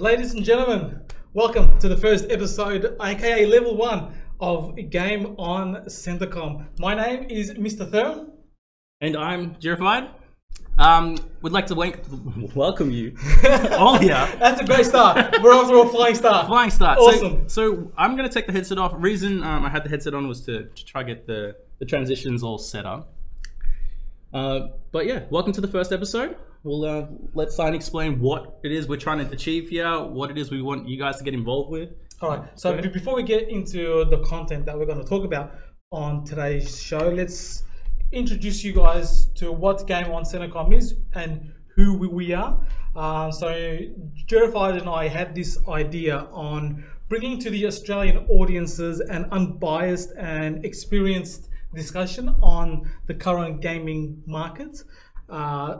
Ladies and gentlemen, welcome to the first episode, aka level 1 of Game on Centacom. My name is Mr. Thermal. And I'm Jurafied. We'd like to welcome you all here. That's a great start. We're after a flying start. Flying start. Awesome. So I'm going to take the headset off. Reason I had the headset on was to try get the transitions all set up. But yeah, welcome to the first episode. We'll let Sahin explain what it is we're trying to achieve here, what it is we want you guys to get involved with. All right. So before we get into the content that we're going to talk about on today's show, let's introduce you guys to what Game on Centacom is and who we are. So Jurafied and I had this idea on bringing to the Australian audiences an unbiased and experienced discussion on the current gaming market.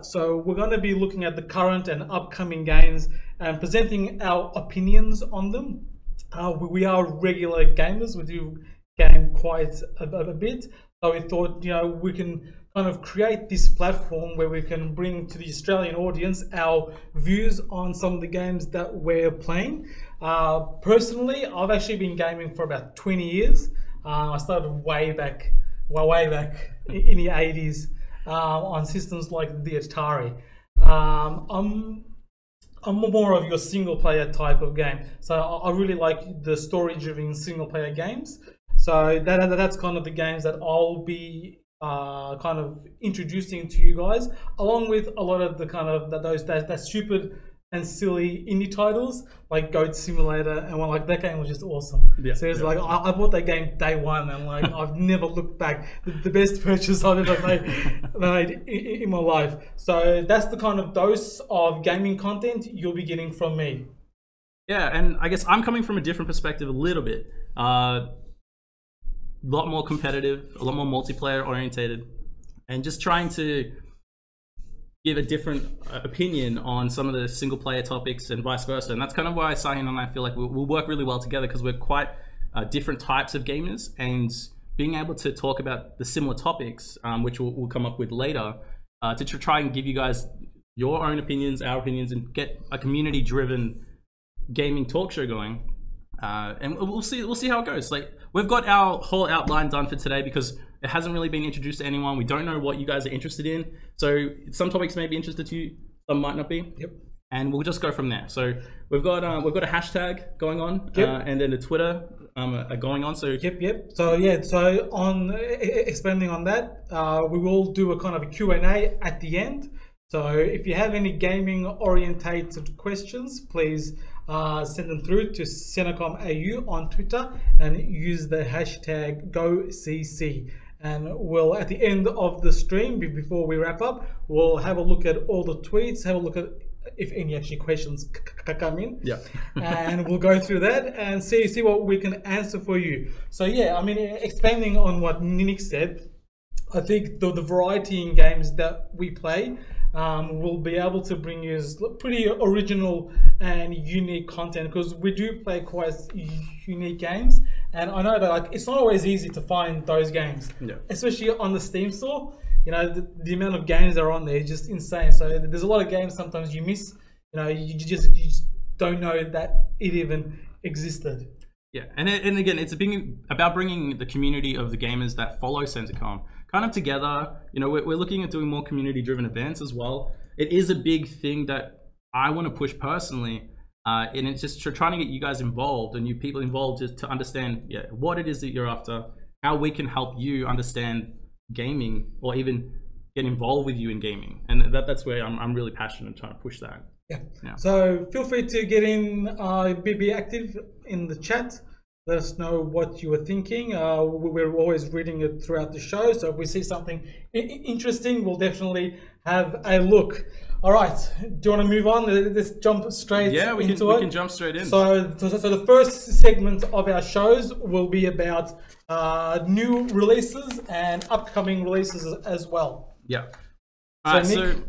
So we're going to be looking at the current and upcoming games and presenting our opinions on them. We are regular gamers. We do game quite a bit. So we thought, you know, we can kind of create this platform where we can bring to the Australian audience our views on some of the games that we're playing. Personally, I've actually been gaming for about 20 years. I started way back in the 80s. On systems like the Atari. I'm more of your single player type of game. So I really like the story driven single player games. So that's kind of the games that I'll be kind of introducing to you guys, along with a lot of the kind of that stupid and silly indie titles like Goat Simulator and one like that game was just awesome. Yeah, seriously, yeah. Like I bought that game day one and like I've never looked back. The best purchase I've ever made in my life. So that's the kind of dose of gaming content you'll be getting from me. Yeah, and I guess I'm coming from a different perspective a little bit. A lot more competitive, a lot more multiplayer orientated, and just trying to give a different opinion on some of the single player topics and vice versa. And that's kind of why Sahin and I feel like we'll work really well together, because we're quite different types of gamers, and being able to talk about the similar topics, which we'll come up with later, to try and give you guys your own opinions, our opinions, and get a community driven gaming talk show going. And we'll see how it goes. Like, we've got our whole outline done for today because it hasn't really been introduced to anyone. We don't know what you guys are interested in. So some topics may be interested to you, some might not be. Yep. And we'll just go from there. So we've got a hashtag going on, yep. And then the Twitter are going on. So yep. So yeah. So on expanding on that, we will do a kind of a Q&A at the end. So if you have any gaming orientated questions, please send them through to CenacomAU on Twitter and use the hashtag GoCC. And we'll, at the end of the stream, before we wrap up, we'll have a look at all the tweets, have a look at if any actually questions come in. Yeah. And we'll go through that and see what we can answer for you. So yeah, I mean, expanding on what Nick said, I think the variety in games that we play will be able to bring you pretty original and unique content, because we do play quite unique games. And I know that, like, it's not always easy to find those games, yeah. Especially on the Steam store. You know, the amount of games that are on there is just insane. So there's a lot of games sometimes you miss. You know, you just don't know that it even existed. Yeah, and again, it's about bringing the community of the gamers that follow Centacom kind of together. You know, we're looking at doing more community-driven events as well. It is a big thing that I want to push personally. And it's just trying to get you guys involved and new people involved, just to understand, yeah, what it is that you're after, how we can help you understand gaming or even get involved with you in gaming. And that's where I'm really passionate and trying to push that. Yeah. Yeah. So feel free to get in, be active in the chat. Let us know what you were thinking. We're always reading it throughout the show. So if we see something interesting, we'll definitely have a look. All right, do you want to move on? Let's jump straight into it. Yeah, we can jump straight in. So the first segment of our shows will be about new releases and upcoming releases as well. Yeah. So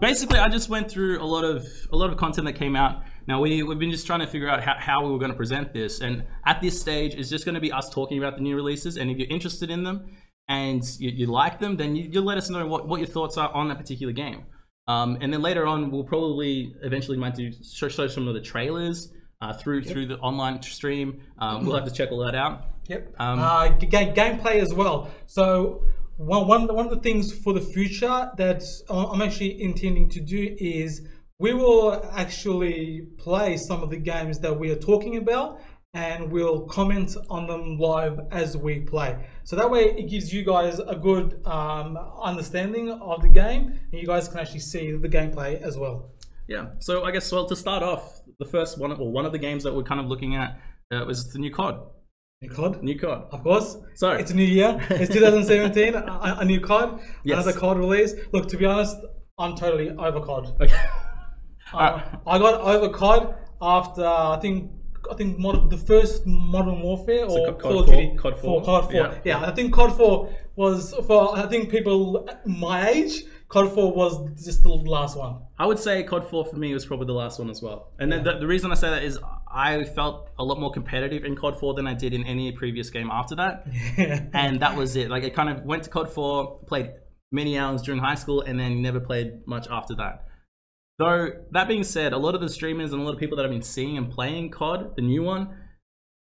basically, I just went through a lot of content that came out. Now we've been just trying to figure out how we were going to present this, and at this stage, it's just going to be us talking about the new releases. And if you're interested in them and you like them, then you let us know what your thoughts are on that particular game. And then later on, we'll probably eventually might do show some of the trailers through the online stream. We'll have to check all that out. Yep. Gameplay as well. So one of the things for the future that I'm actually intending to do is we will actually play some of the games that we are talking about, and we'll comment on them live as we play. So that way it gives you guys a good understanding of the game, and you guys can actually see the gameplay as well. Yeah, so I guess, well, to start off, the first one, or one of the games that we're kind of looking at was the new COD. New COD? New COD. Of course. So it's a new year, it's 2017, a new COD, yes. Another COD release. Look, to be honest, I'm totally over COD. Okay. I got over COD after, I think the first Modern Warfare, or so Call of Duty. COD 4. COD 4. Yeah, I think COD 4 was, for I think people my age, COD 4 was just the last one. I would say COD 4 for me was probably the last one as well. And then the reason I say that is I felt a lot more competitive in COD 4 than I did in any previous game after that. Yeah. And that was it. Like, I kind of went to COD 4, played many hours during high school, and then never played much after that. Though, that being said, a lot of the streamers and a lot of people that I've been seeing and playing COD, the new one,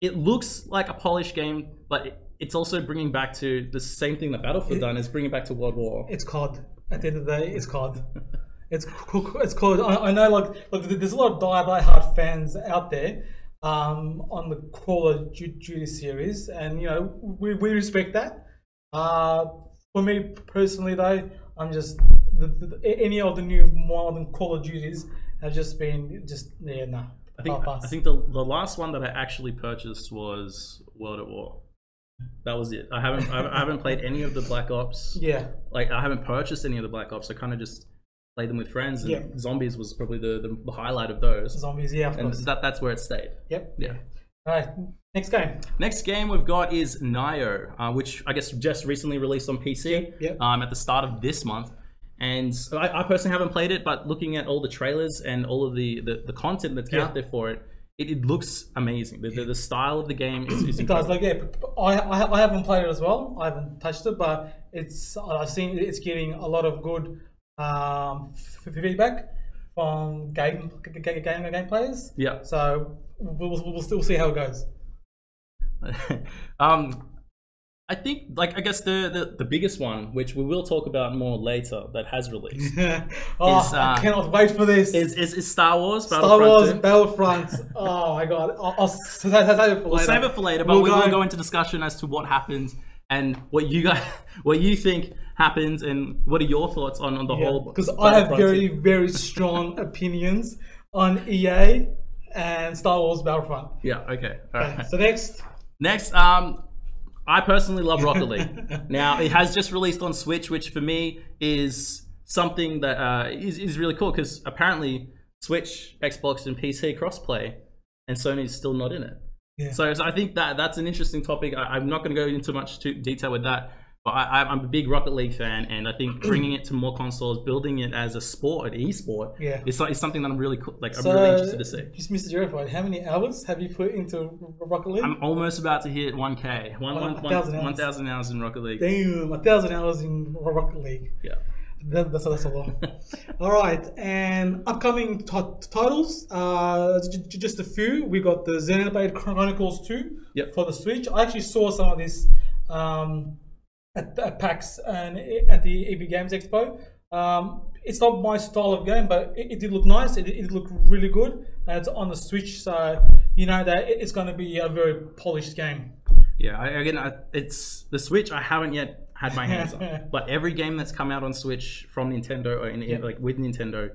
it looks like a polished game, but it's also bringing back to the same thing that Battlefield done, is bringing back to World War. It's COD. At the end of the day, it's COD. It's COD. I know, like, there's a lot of die-hard fans out there on the Call of Duty series, and, you know, we respect that. For me, personally, though, I'm just... any of the new modern Call of Duties have just been I think the last one that I actually purchased was World at War. That was it. I haven't played any of the Black Ops. Yeah. Like, I haven't purchased any of the Black Ops. I kind of just played them with friends, and Zombies was probably the highlight of those. Zombies, yeah, of course. And that's where it stayed. Yep. Yeah. All right. Next game. Next game we've got is Nioh, which I guess just recently released on PC at the start of this month. And I personally haven't played it, but looking at all the trailers and all of the content that's out there for it, it looks amazing. The style of the game is incredible. It does. Like, I haven't played it as well. I haven't touched it, but I've seen it's getting a lot of good feedback from game players. Yeah. So we'll still see how it goes. I think, like, I guess the biggest one, which we will talk about more later, that has released. I cannot wait for this. Is Star Wars Battlefront? Star Wars Battlefront. Oh my god! I'll save it for later. We'll save it for later, but we will go into discussion as to what happened and what you think happens, and what are your thoughts on the whole. Because I have very, very strong opinions on EA and Star Wars Battlefront. Yeah. Okay. All right. Okay, so next. I personally love Rocket League. Now, it has just released on Switch, which for me is something that is really cool, because apparently Switch, Xbox, and PC crossplay, and Sony's still not in it. Yeah. So I think that's an interesting topic. I'm not going to go into much detail with that, but I'm a big Rocket League fan, and I think bringing it to more consoles, building it as a sport, an esport, is something that I'm really really interested to see. Just Mr. Jurafied, how many hours have you put into Rocket League? I'm almost about to hit 1K, 1,000 hours in Rocket League. Damn, 1,000 hours in Rocket League. Yeah, that's a lot. All right, and upcoming titles, just a few. We got the Xenoblade Chronicles 2 for the Switch. I actually saw some of this. At PAX and at the EB Games Expo. It's not my style of game, but it did look nice. It looked really good, and it's on the Switch, so you know that it's going to be a very polished game. Yeah, it's the Switch. I haven't yet had my hands on, but every game that's come out on Switch from Nintendo or with Nintendo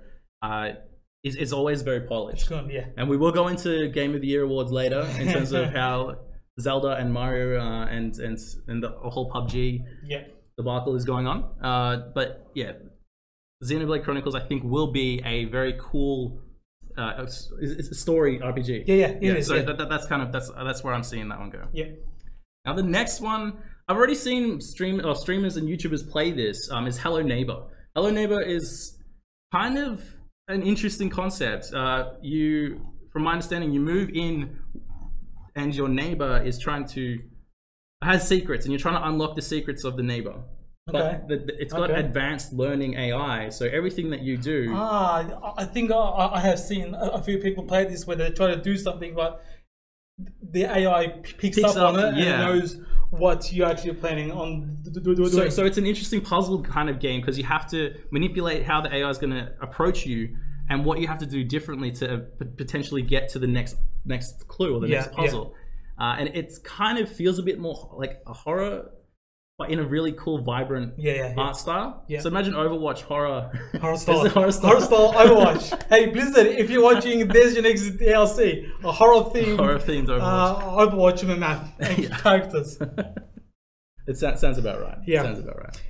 is always very polished. It's good, yeah. And we will go into Game of the Year awards later in terms of how Zelda and Mario and the whole PUBG debacle is going on. But yeah, Xenoblade Chronicles I think will be a very cool story RPG. Yeah, it is. So that's where I'm seeing that one go. Yeah. Now the next one, I've already seen streamers and YouTubers play this. Is Hello Neighbor. Hello Neighbor is kind of an interesting concept. From my understanding, you move in, and your neighbor has secrets, and you're trying to unlock the secrets of the neighbor. Okay. But it's got advanced learning AI, so everything that you do. I think I have seen a few people play this where they try to do something, but the AI picks up on it and knows what you're actually planning on doing. So it's an interesting puzzle kind of game, because you have to manipulate how the AI is going to approach you and what you have to do differently to potentially get to the next clue or the next puzzle. Yeah. And it's kind of feels a bit more like a horror, but in a really cool, vibrant art style. Yeah. So imagine Overwatch horror style Overwatch. Hey Blizzard, if you're watching, there's your next DLC, a horror themed Overwatch. Overwatch with map and characters. That sounds about right. Yeah, sounds about right.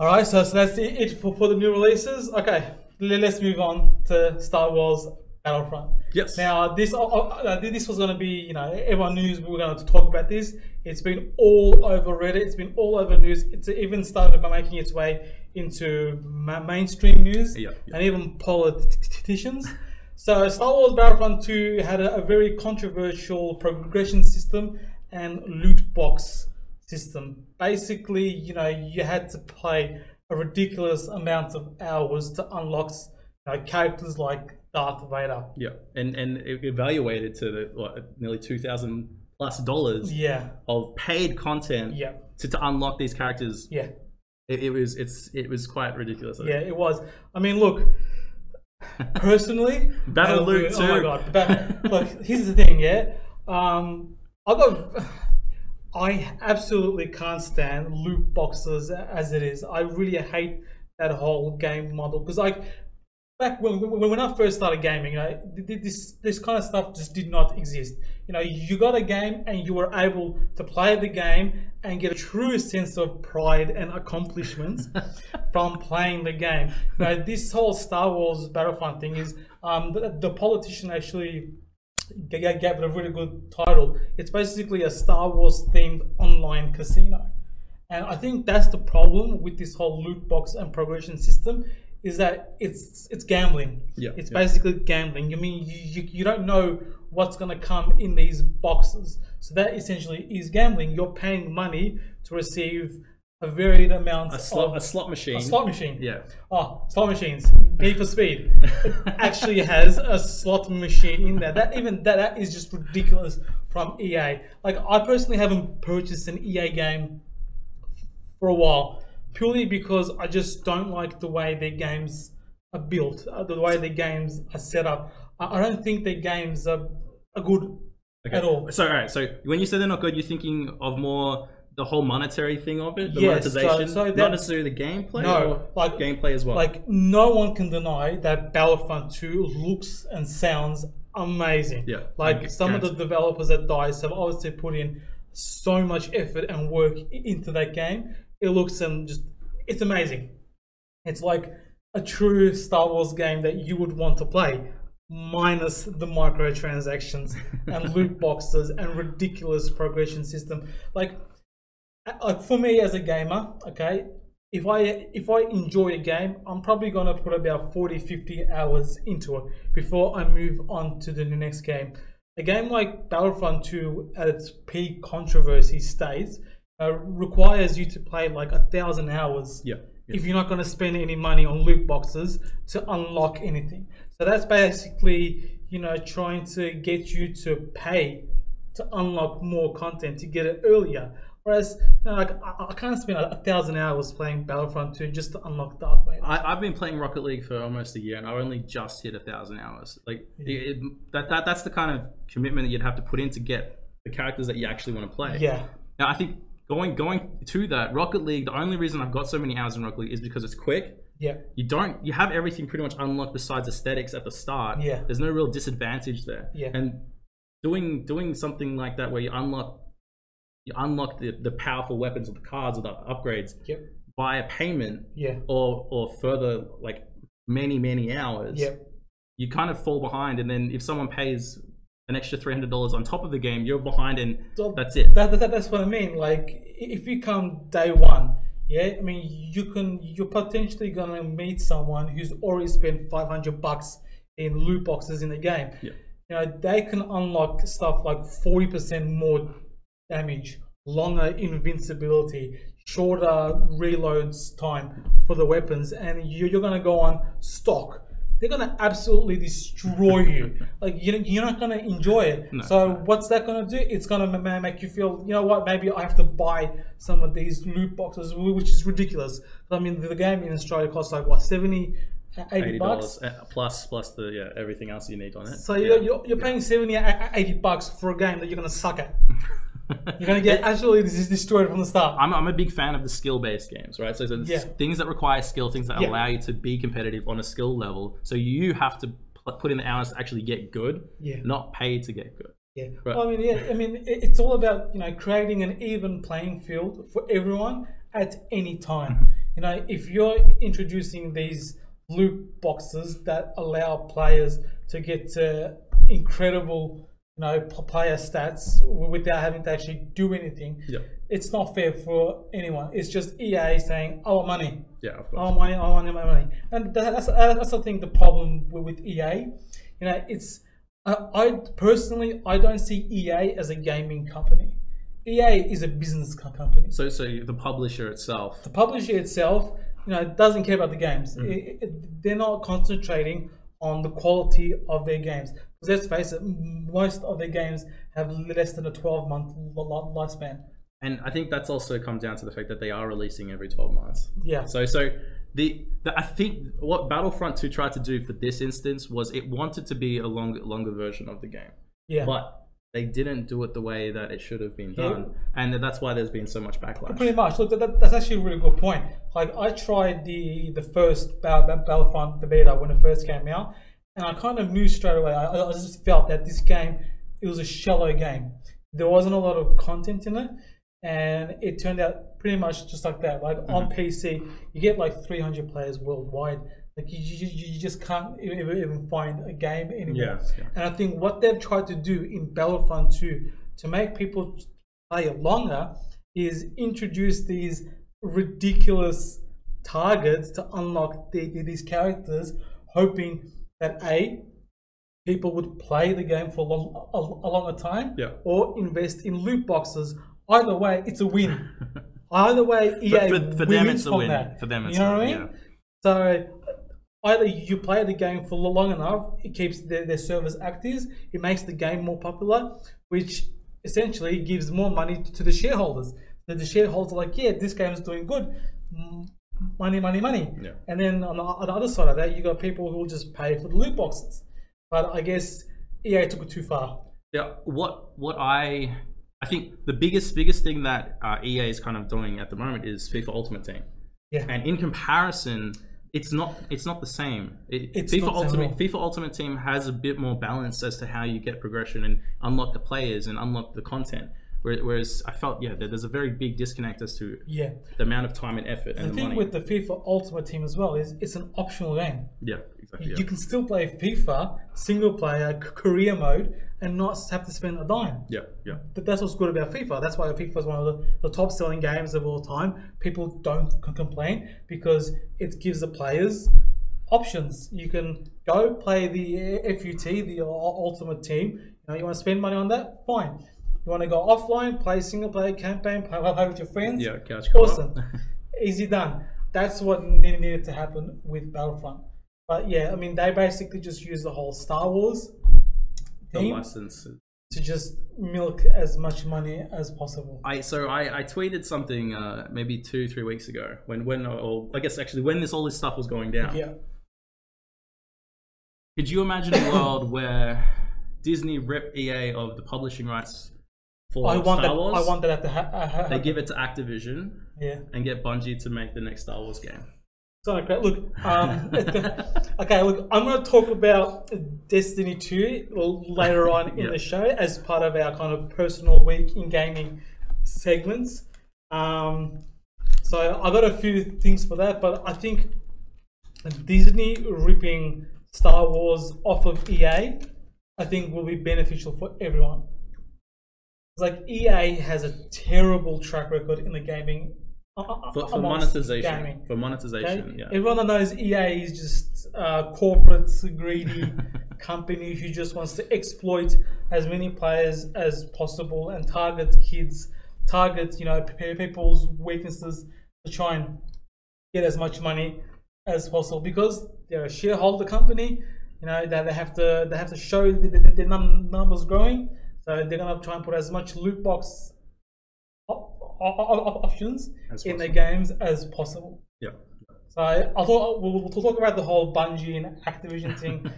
All right, so that's it for the new releases. Okay, let's move on to Star Wars Battlefront. Yes. Now this was going to be, you know, everyone knew we were going to talk about this. It's been all over Reddit. It's been all over news. It's even started by making its way into mainstream news and even politicians. So Star Wars Battlefront 2 had a very controversial progression system and loot box system. Basically, you know, you had to play a ridiculous amount of hours to unlock, you know, characters like Darth Vader. Yeah, and it evaluated to the, what, nearly $2,000+ of paid content to unlock these characters. Yeah, it was quite ridiculous. Yeah, it was. I mean, look, personally, Battle Loot 2. Oh my god! Look, here's the thing. Yeah, I absolutely can't stand loot boxes as it is. I really hate that whole game model, because like, back when I first started gaming, you know, this kind of stuff just did not exist. You know, you got a game and you were able to play the game and get a true sense of pride and accomplishments from playing the game. You know, this whole Star Wars Battlefront thing is, the politician actually gave it a really good title. It's basically a Star Wars themed online casino. And I think that's the problem with this whole loot box and progression system, is that it's gambling. Yeah, it's basically gambling. You mean you don't know what's going to come in these boxes, so that essentially is gambling. You're paying money to receive a varied amount of a slot machine. Yeah. Oh, slot machines. Need for Speed actually has a slot machine in there. That is just ridiculous from EA. Like, I personally haven't purchased an EA game for a while, purely because I just don't like the way their games are built, the way their games are set up. I don't think their games are good at all. So, all right, so when you say they're not good, you're thinking of more the whole monetary thing of it, the monetization, not necessarily the gameplay, like gameplay as well. Like, no one can deny that Battlefront 2 looks and sounds amazing. Yeah, like, some of the developers at DICE have obviously put in so much effort and work into that game. It looks and just, it's amazing. It's like a true Star Wars game that you would want to play, minus the microtransactions and loot boxes and ridiculous progression system. Like for me as a gamer, okay, if I enjoy a game, I'm probably gonna put about 40-50 hours into it before I move on to the next game. A game like Battlefront 2 at its peak controversy stage requires you to play like 1,000 hours if you're not going to spend any money on loot boxes to unlock anything. So that's basically, you know, trying to get you to pay to unlock more content, to get it earlier. Whereas, you know, like, I can't spend 1,000 hours playing Battlefront 2 just to unlock Darth Vader. I've been playing Rocket League for almost a year, and I've only just hit 1,000 hours. Like, that's the kind of commitment that you'd have to put in to get the characters that you actually want to play. Yeah. Now, I think Going to that, Rocket League, the only reason I've got so many hours in Rocket League is because it's quick. Yeah. You have everything pretty much unlocked besides aesthetics at the start. Yeah. There's no real disadvantage there. Yeah. And doing something like that where you unlock the powerful weapons or the cards or the upgrades by a payment or further, like, many hours, you kind of fall behind. And then if someone pays an extra $300 on top of the game, you're behind, and that's it. That's what I mean. Like, if you come day one, I mean, you're potentially gonna meet someone who's already spent $500 in loot boxes in the game. You know, they can unlock stuff like 40% more damage, longer invincibility, shorter reloads time for the weapons, and you're gonna go on stock. They're gonna absolutely destroy you. Like, you're not gonna enjoy it. No. So what's that gonna do? It's gonna make you feel, you know what? Maybe I have to buy some of these loot boxes, which is ridiculous. I mean, the game in Australia costs like what, $70, $80 plus the everything else you need on it. So you're paying $70, $80 for a game that you're gonna suck at. You're gonna get absolutely destroyed from the start. I'm a big fan of the skill-based games, right? So things that require skill, things that allow you to be competitive on a skill level. So you have to put in the hours to actually get good, not pay to get good. Yeah. Right. Well, I mean, it's all about creating an even playing field for everyone at any time. You know, if you're introducing these loot boxes that allow players to get incredible, player stats without having to actually do anything. Yeah. It's not fair for anyone. It's just EA saying, "I want money." Yeah, of course. I want my money. And that's I think the problem with EA. It's I personally don't see EA as a gaming company. EA is a business company. So the publisher itself. The publisher itself, doesn't care about the games. Mm-hmm. They're not concentrating on the quality of their games. Let's face it, most of their games have less than a 12-month lifespan. And I think that's also come down to the fact that they are releasing every 12 months. Yeah. So I think what Battlefront 2 tried to do for this instance was it wanted to be a longer version of the game. Yeah. But they didn't do it the way that it should have been done. And that's why there's been so much backlash. Pretty much. Look, that's actually a really good point. Like, I tried the first Battlefront, the beta, when it first came out. And I kind of knew straight away, I just felt that this game, it was a shallow game. There wasn't a lot of content in it. And it turned out pretty much just like that. Like, on PC, you get like 300 players worldwide. Like, you just can't even find a game anymore. Yeah. And I think what they've tried to do in Battlefront 2 to make people play longer is introduce these ridiculous targets to unlock these characters, hoping that A, people would play the game for a longer time, or invest in loot boxes. Either way, it's a win. Either way, EA for them it's a win. For them, it's a win. You know what I mean? Yeah. So either you play the game for long enough, it keeps their servers active, it makes the game more popular, which essentially gives more money to the shareholders. Then the shareholders are like, yeah, this game is doing good. Money, money, money. Yeah. And then on the other side of that, you got people who will just pay for the loot boxes. But I guess EA took it too far. Yeah. What I think the biggest thing that EA is kind of doing at the moment is FIFA Ultimate Team. Yeah. And in comparison, it's not the same. FIFA Ultimate Team has a bit more balance as to how you get progression and unlock the players and unlock the content. Whereas I felt, there's a very big disconnect as to the amount of time and effort and the thing money. With the FIFA Ultimate Team as well is it's an optional game. Yeah, exactly. You can still play FIFA, single player, career mode, and not have to spend a dime. Yeah. But that's what's good about FIFA. That's why FIFA is one of the top selling games of all time. People don't complain because it gives the players options. You can go play the FUT, the Ultimate Team. You want to spend money on that? Fine. You want to go offline, play single player campaign, play with your friends? Yeah, couch awesome. Easy done. That's what needed to happen with Battlefront. But yeah, I mean, they basically just use the whole Star Wars theme to just milk as much money as possible. So I tweeted something maybe 2-3 weeks ago when all this stuff was going down. Yeah. Could you imagine a world where Disney ripped EA of the publishing rights? I want that to happen. They give it to Activision and get Bungie to make the next Star Wars game. Sorry, great. Look, okay, look, I'm going to talk about Destiny 2 later on in the show as part of our kind of personal week in gaming segments. So I got a few things for that, but I think Disney ripping Star Wars off of EA, I think will be beneficial for everyone. Like, EA has a terrible track record in the gaming for monetization. Everyone that knows EA is just corporate, greedy company who just wants to exploit as many players as possible and target kids targets, you know, people's weaknesses to try and get as much money as possible, because they're a shareholder company, you know, that they have to show that their numbers growing. So they're gonna try and put as much loot box options in their games as possible. Yeah. So I thought we'll talk about the whole Bungie and Activision thing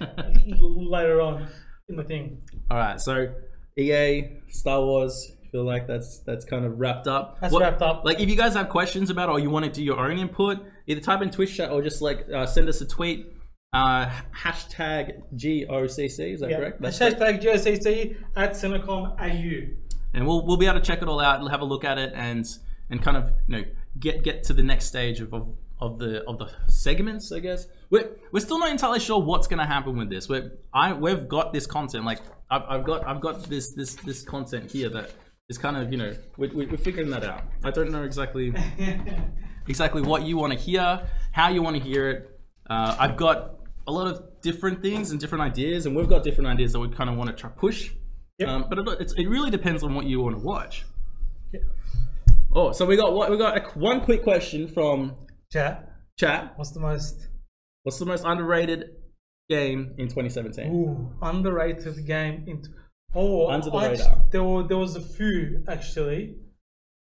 later on in the thing. All right. So EA, Star Wars. Feel like that's kind of wrapped up. That's wrapped up. Like, if you guys have questions about, or you want to do your own input, either type in Twitch chat or just like send us a tweet. Hashtag GOCC, is that correct? That's hashtag GOCC at CenacomAU. And we'll be able to check it all out and have a look at it, and kind of, you know, get to the next stage of the segments, I guess. We're still not entirely sure what's going to happen with this. We've got this content, like I've got this content here that is kind of, you know, we're figuring that out. I don't know exactly what you want to hear, how you want to hear it. I've got a lot of different things and different ideas, and we've got different ideas that we kind of want to try push. Yep. But it really depends on what you want to watch. Yep. Oh, so we got one quick question from chat. What's the most underrated game in 2017? Ooh, underrated game in under the radar. There was a few actually.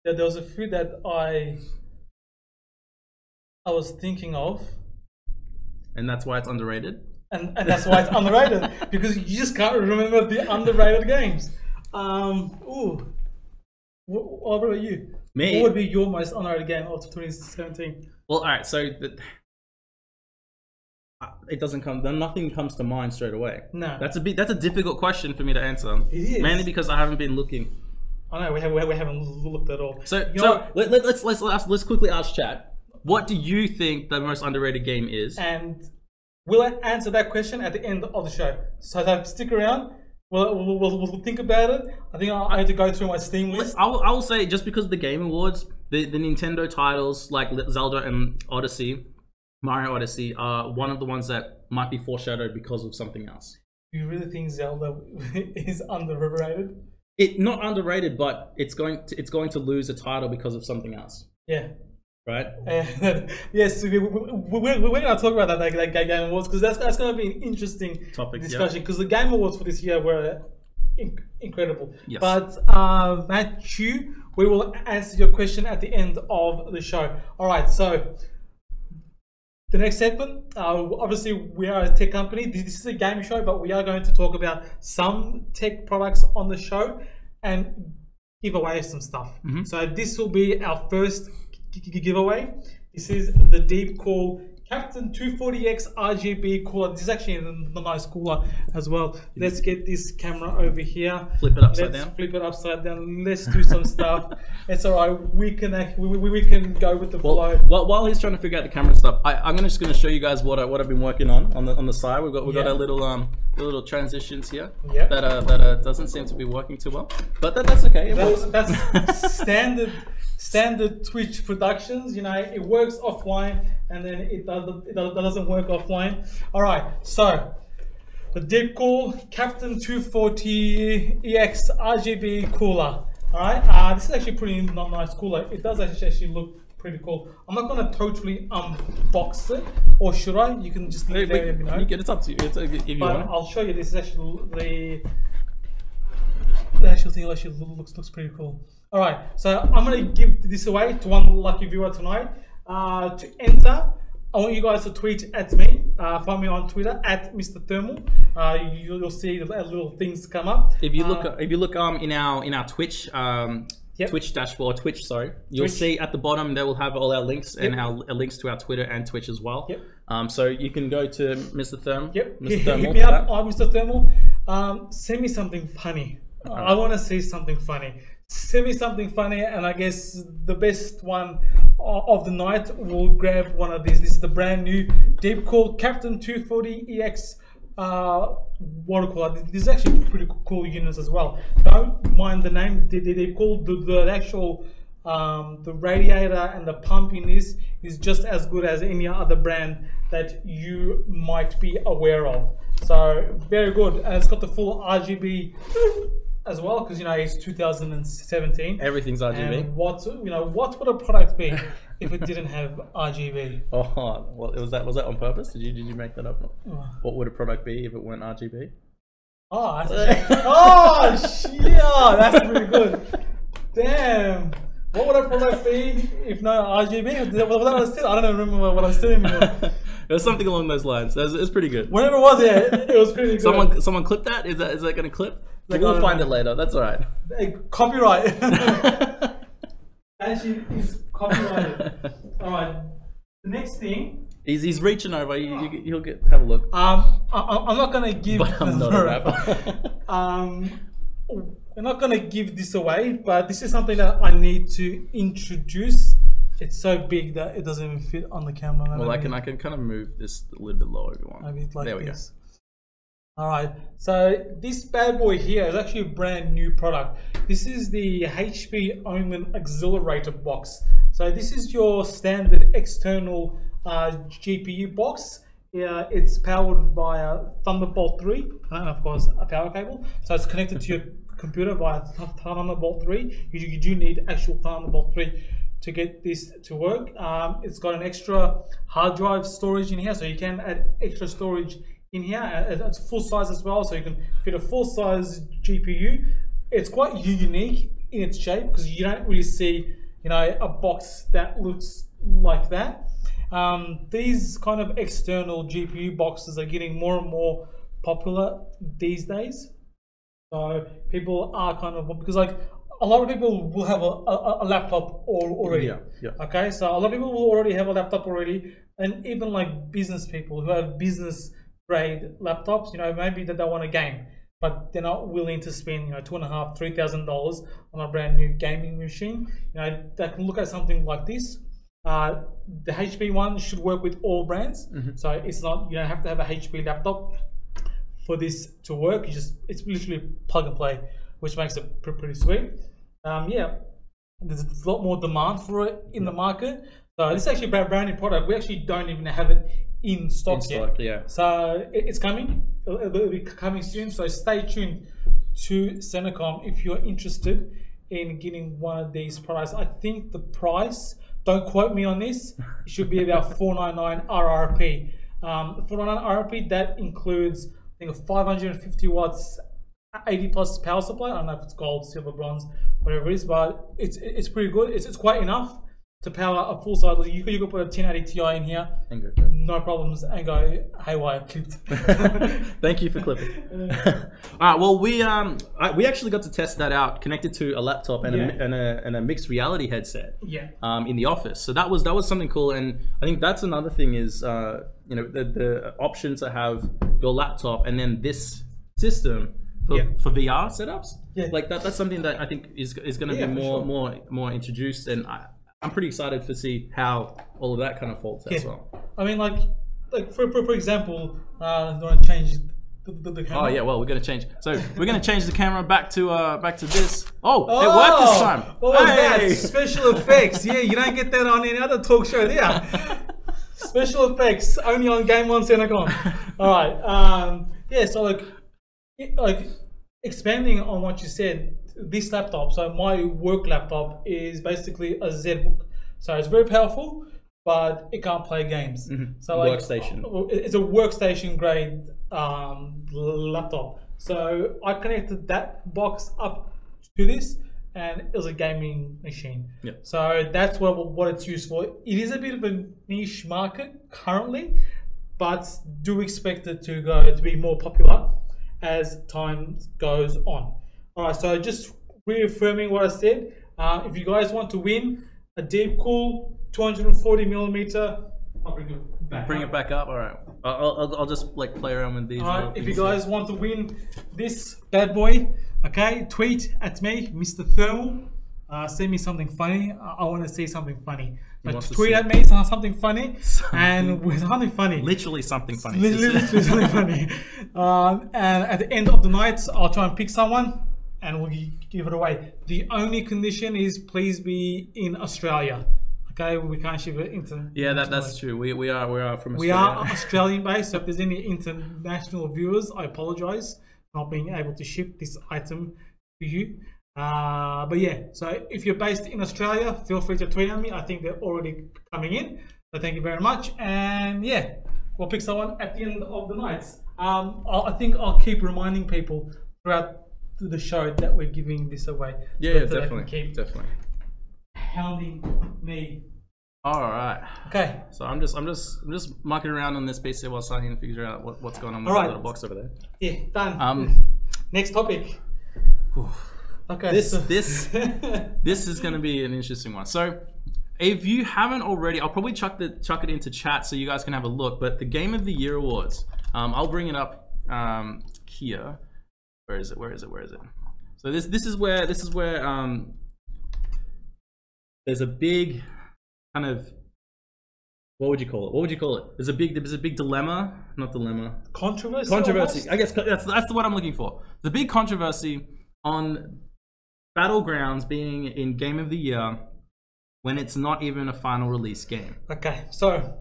There was a few that I was thinking of. And that's why it's underrated. And that's why it's underrated, because you just can't remember the underrated games. Ooh, what about you? Me? What would be your most underrated game of 2017? Well, all right. So it doesn't come. Nothing comes to mind straight away. No. That's a difficult question for me to answer. It is, mainly because I haven't been looking. I know we haven't looked at all. So let's quickly ask chat. What do you think the most underrated game is? And we'll answer that question at the end of the show. So stick around. We'll think about it. I think I need to go through my Steam list. I will say, just because of the Game Awards, the Nintendo titles like Zelda and Odyssey, Mario Odyssey, are one of the ones that might be foreshadowed because of something else. Do you really think Zelda is underrated? It's not underrated, but it's going to lose a title because of something else. Yeah. Right. Yes, we're going to talk about that, like Game Awards, because that's going to be an interesting topic discussion, because the Game Awards for this year were incredible. Yes. But Matthew, we will answer your question at the end of the show. All right. So the next segment, obviously we are a tech company. This is a game show, but we are going to talk about some tech products on the show and give away some stuff. Mm-hmm. So this will be our first giveaway. This is the DeepCool Captain 240EX RGB cooler. This is actually a nice cooler as well. Let's get this camera over here. Flip it upside down. Flip it upside down. Let's do some stuff. It's all right. We can go with the flow. Well, while he's trying to figure out the camera stuff, I'm just going to show you guys what I've been working on the side. We've got our little transitions here that doesn't seem to be working too well, but that's okay. That's standard Twitch productions, you know. It works offline, and then it doesn't work offline. All right, so the DeepCool Captain 240EX RGB cooler. All right, this is actually pretty nice cooler. It does actually look pretty cool. I'm not going to totally unbox it, or should I? You can just leave it there, you know. It's up to you. I'll show you. This is actually the actual thing. Actually looks pretty cool. All right, so I'm going to give this away to one lucky viewer tonight. To enter, I want you guys to tweet at me. Find me on Twitter at Mr. Thermal. You'll see the little things come up. If you look in our Twitch Twitch dashboard, you'll see at the bottom they will have all our links and our links to our Twitter and Twitch as well. Yep. So you can go to Mr. Thermal. Yep. Hit me up on Mr. Thermal. Send me something funny. I want to see something funny. Send me something funny, and I guess the best one of the night will grab one of these. This is the brand new DeepCool Captain 240EX water cooler. This is actually pretty cool units as well. Don't mind the name. DeepCool. The actual the radiator and the pump in this is just as good as any other brand that you might be aware of. So very good. It's got the full RGB as well, because you know it's 2017. Everything's RGB. And what would a product be if it didn't have RGB? Oh, well, was that on purpose? Did you make that up? What would a product be if it weren't RGB? Oh, I see. Oh shit! Oh, that's pretty good. Damn. What would a product be if no RGB? I don't even remember what I was doing anymore. It was something along those lines. It's pretty good. Whatever it was, yeah, it was pretty good. Someone clipped that? Is that going to clip? Like, we'll find it later. That's all right. Hey, copyright. Actually, it's copyrighted. All right. The next thing. He's reaching over. He'll have a look. I'm not going to give. But I'm not a rapper. I'm not going to give this away, but this is something that I need to introduce. It's so big that it doesn't even fit on the camera. Well, I can kind of move this a little bit lower if you want. Maybe like there we this. Go. All right. So this bad boy here is actually a brand new product. This is the HP Omen Accelerator box. So this is your standard external GPU box. Yeah, it's powered by a Thunderbolt 3 and of course a power cable. So it's connected to your computer via Thunderbolt 3. You do need actual Thunderbolt 3 to get this to work. It's got an extra hard drive storage in here, so you can add extra storage in here. It's full size as well, so you can fit a full size GPU. It's quite unique in its shape because you don't really see, a box that looks like that. These kind of external GPU boxes are getting more and more popular these days. So people are because a lot of people will have a laptop already. Yeah. Okay, so a lot of people will already have a laptop already, and even business people who have business grade laptops, maybe that they want a game, but they're not willing to spend $2,500-$3,000 on a brand new gaming machine. They can look at something like this. The HP one should work with all brands, so it's not you don't have to have a HP laptop for this to work. It's literally plug and play, which makes it pretty sweet. Yeah, there's a lot more demand for it in the market. So this is actually a brand new product. We actually don't even have it in stock yet. Yeah. So it's coming. It'll be coming soon. So stay tuned to Centacom if you're interested in getting one of these products. I think the price, don't quote me on this, it should be about 499 RRP. 499 RRP, that includes, I think, 550 watts 80 plus power supply. I don't know if it's gold, silver, bronze, whatever it is, but it's pretty good. It's quite enough to power a full size. You could put a 1080 Ti in here, no problems, and go haywire. Clipped. Thank you for clipping. All right, well, we actually got to test that out, connected to a laptop and a mixed reality headset. Yeah. In the office, so that was something cool, and I think that's another thing is the option to have your laptop and then this system. For VR setups, that's something that I think is going to be more introduced, and I'm pretty excited to see how all of that kind of folds as well. I mean, for example, do you want to change the camera? Oh yeah, well, we're going to change. So we're going to change the camera back to this. Oh, it worked this time. What was that? Special effects. Yeah, you don't get that on any other talk show. Yeah, special effects only on Game on Centacom. All right. Yeah. So expanding on what you said, this laptop, so my work laptop, is basically a ZBook, so it's very powerful, but it can't play games. So workstation. It's a workstation grade laptop. So I connected that box up to this, and it was a gaming machine. So that's what it's used for. It is a bit of a niche market currently, but do expect it to be more popular as time goes on. All right, so just reaffirming what I said, if you guys want to win a DeepCool 240mm, I'll bring it back up. All right, I'll just play around with these. All right, if you guys want to win this bad boy, okay, tweet at me, Mr. Thermal. Send me something funny. I want to see something funny. Tweet at me something funny, literally something funny. And at the end of the night, I'll try and pick someone, and we'll give it away. The only condition is please be in Australia. Okay, we can't ship it into. Yeah, that's true. We are from Australia. We are Australian based. So if there's any international viewers, I apologize for not being able to ship this item for you. But yeah, so if you're based in Australia, feel free to tweet at me. I think they're already coming in, so thank you very much. And yeah, we'll pick someone at the end of the night. I think I'll keep reminding people throughout the show that we're giving this away. Yeah, definitely hounding me. All right, okay, so I'm just mucking around on this PC while Sahin figures out what's going on with that little box over there. Yeah, done. Next topic. Okay, this is going to be an interesting one. So if you haven't already, I'll probably chuck it into chat so you guys can have a look, but the Game of the Year awards, I'll bring it up here. Where is it? So this is where there's a big kind of, what would you call it? There's a big dilemma, not dilemma. Controversy. I guess that's the word I'm looking for. The big controversy on Battlegrounds being in Game of the Year when it's not even a final release game. Okay, so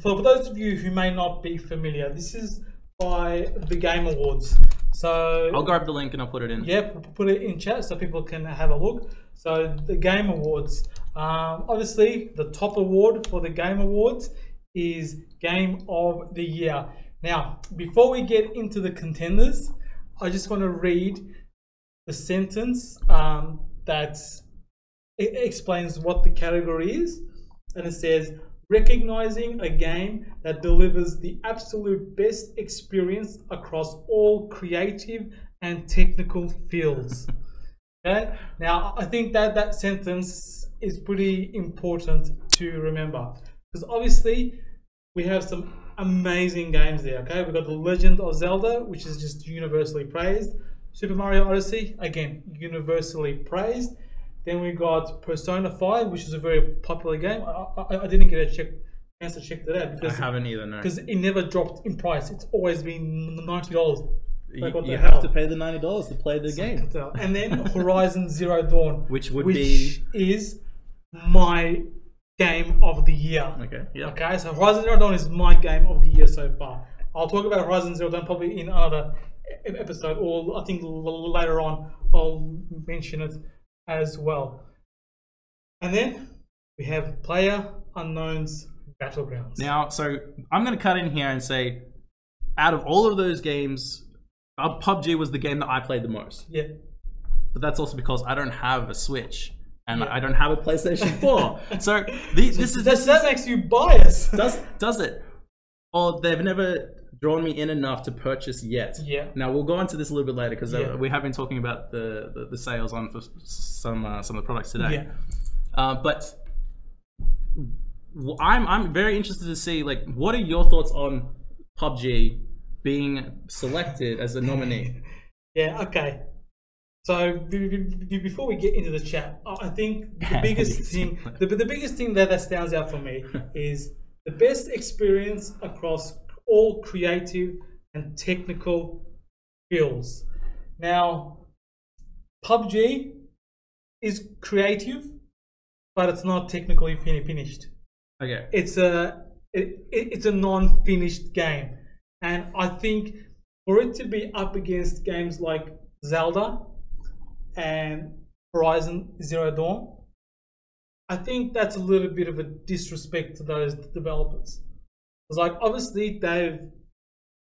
for those of you who may not be familiar, this is by the Game Awards. So I'll grab the link and I'll put it in. Yeah, put it in chat so people can have a look. So the Game Awards. Obviously, the top award for the Game Awards is Game of the Year. Now, before we get into the contenders, I just want to read the sentence that explains what the category is. And it says, recognizing a game that delivers the absolute best experience across all creative and technical fields. Okay, now I think that sentence is pretty important to remember, because obviously we have some amazing games there. Okay, we've got The Legend of Zelda, which is just universally praised. Super Mario Odyssey, again, universally praised. Then we got Persona 5, which is a very popular game. I didn't get a chance to check that out because I haven't either. No, because it never dropped in price. It's always been $90. Like, you have to pay the $90 to play the game. And then Horizon Zero Dawn, which is my Game of the Year. Okay. Yeah. Okay. So Horizon Zero Dawn is my Game of the Year so far. I'll talk about Horizon Zero Dawn probably in another episode, or I think later on I'll mention it as well. And then we have PlayerUnknown's Battlegrounds. Now, so I'm going to cut in here and say, out of all of those games, PUBG was the game that I played the most. Yeah. But that's also because I don't have a Switch and I don't have a PlayStation 4. So this makes you biased. Does it? Or they've never drawn me in enough to purchase yet. Yeah. Now we'll go into this a little bit later because we have been talking about the sales on for some of the products today. Yeah. But I'm very interested to see, like, what are your thoughts on PUBG being selected as a nominee? Yeah. Okay. So before we get into the chat, I think the biggest thing, that stands out for me is the best experience across all creative and technical fields. Now, PUBG is creative, but it's not technically finished. Okay. It's a non-finished game, and I think for it to be up against games like Zelda and Horizon Zero Dawn, I think that's a little bit of a disrespect to those developers. It's like, obviously they've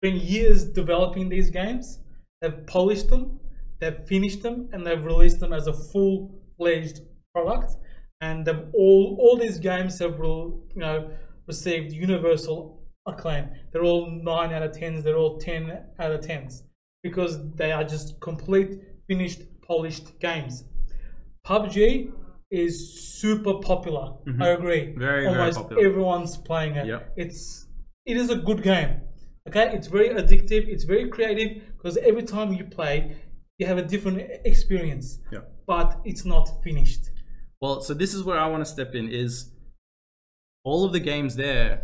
been years developing these games, they've polished them, they've finished them, and they've released them as a full-fledged product. And they've all these games have received universal acclaim. They're all 9 out of 10s. They're all 10 out of 10s because they are just complete, finished, polished games. PUBG is super popular. Mm-hmm. I agree. Almost very popular. Everyone's playing it. Yep. It is a good game. Okay, it's very addictive. It's very creative because every time you play, you have a different experience. Yep. But it's not finished. Well, so this is where I want to step in. Is all of the games there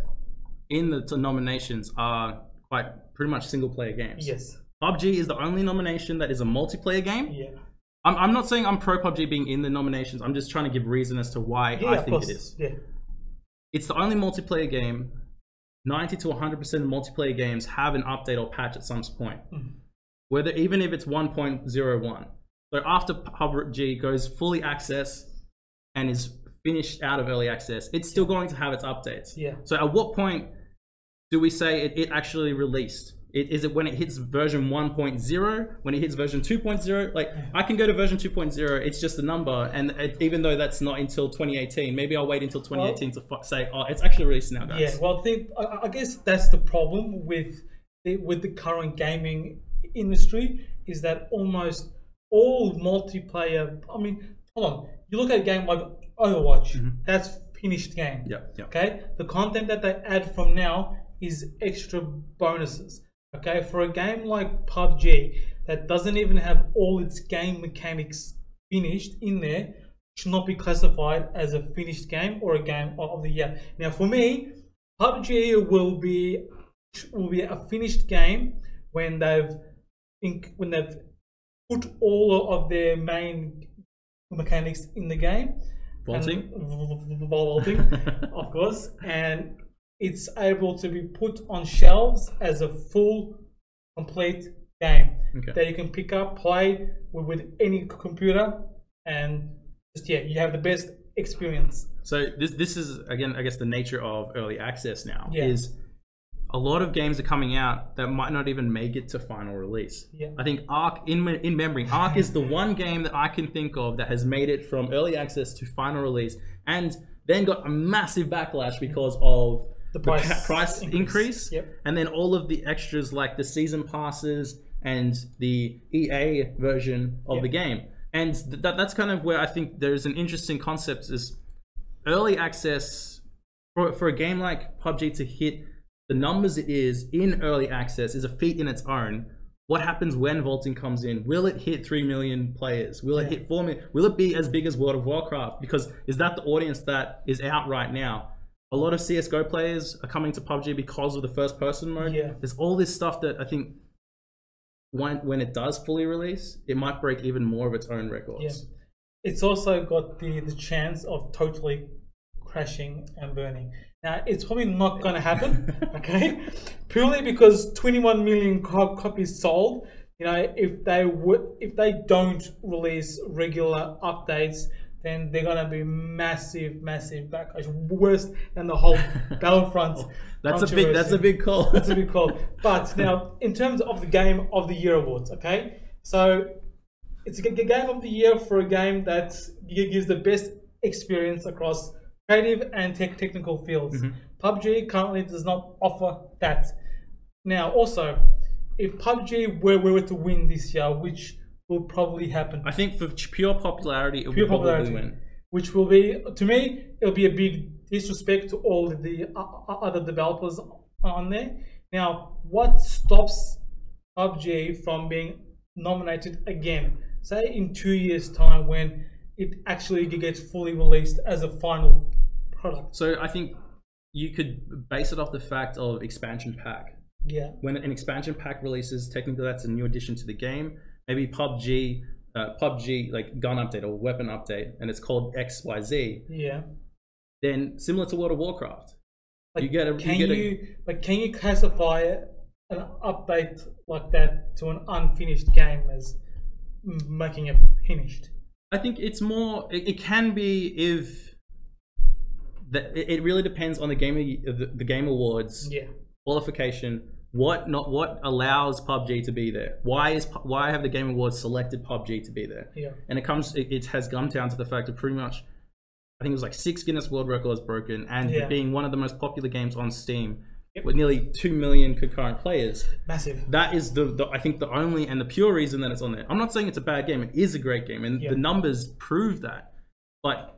in the nominations are pretty much single player games. Yes. PUBG is the only nomination that is a multiplayer game. Yeah. I'm not saying I'm pro PUBG being in the nominations. I'm just trying to give reason as to why I think it is. Yeah. It's the only multiplayer game. 90 to 100% of multiplayer games have an update or patch at some point. Mm-hmm. Even if it's 1.01. So after PUBG goes fully access and is finished out of early access, it's still going to have its updates. Yeah. So at what point do we say it actually released? Is it when it hits version 1.0, when it hits version 2.0? Like, I can go to version 2.0, it's just a number, and even though that's not until 2018, maybe I'll wait until 2018 to say, oh, it's actually released now, guys. Yeah, well, I guess that's the problem with the current gaming industry, is that almost all multiplayer, I mean, hold on, you look at a game like Overwatch, that's finished game, okay? The content that they add from now is extra bonuses. Okay, for a game like PUBG that doesn't even have all its game mechanics finished in there, it should not be classified as a finished game or a game of the year. Now, for me, PUBG will be a finished game when they've put all of their main mechanics in the game. Vaulting, of course, and it's able to be put on shelves as a full, complete game that you can pick up, play with any computer, and just, you have the best experience. So this is, again, I guess the nature of early access now, is a lot of games are coming out that might not even make it to final release. I think Ark, in memory, Ark is the one game that I can think of that has made it from early access to final release, and then got a massive backlash because of the price increase, and then all of the extras like the season passes and the EA version of the game. And that's kind of where I think there's an interesting concept, is early access for a game like PUBG to hit the numbers it is in early access is a feat in its own. What happens when vaulting comes in? Will it hit 3 million players? Will it hit 4 million? Will it be as big as World of Warcraft? Because is that the audience that is out right now? A lot of CSGO players are coming to PUBG because of the first person mode. There's all this stuff that I think when it does fully release, it might break even more of its own records. It's also got the chance of totally crashing and burning. Now, it's probably not going to happen, okay? Purely because 21 million copies sold. You know, if they don't release regular updates, then they're gonna be massive, massive backlash, worse than the whole Battlefront. That's a big call. That's a big call. But now, in terms of the Game of the Year awards, okay? So it's a Game of the Year for a game that gives the best experience across creative and technical fields. PUBG currently does not offer that. Now, also, if PUBG were to win this year, which will probably happen, I think for pure popularity, it will probably win. Which will be, to me, it'll be a big disrespect to all the other developers on there. Now, what stops PUBG from being nominated again? Say in 2 years' time, when it actually gets fully released as a final product. So I think you could base it off the fact of expansion pack. When an expansion pack releases, technically that's a new addition to the game. Maybe PUBG like gun update or weapon update, and it's called XYZ. Then similar to World of Warcraft, like, can you classify an update like that to an unfinished game as making it finished? I think it's more. It can be if it really depends on the game awards qualification. What allows PUBG to be there? Why have the Game Awards selected PUBG to be there? And it has come down to the fact of pretty much, I think it was like 6 Guinness World Records broken, and it being one of the most popular games on Steam with nearly 2 million concurrent players. Massive. That is I think the only and the pure reason that it's on there. I'm not saying it's a bad game. It is a great game, and the numbers prove that. But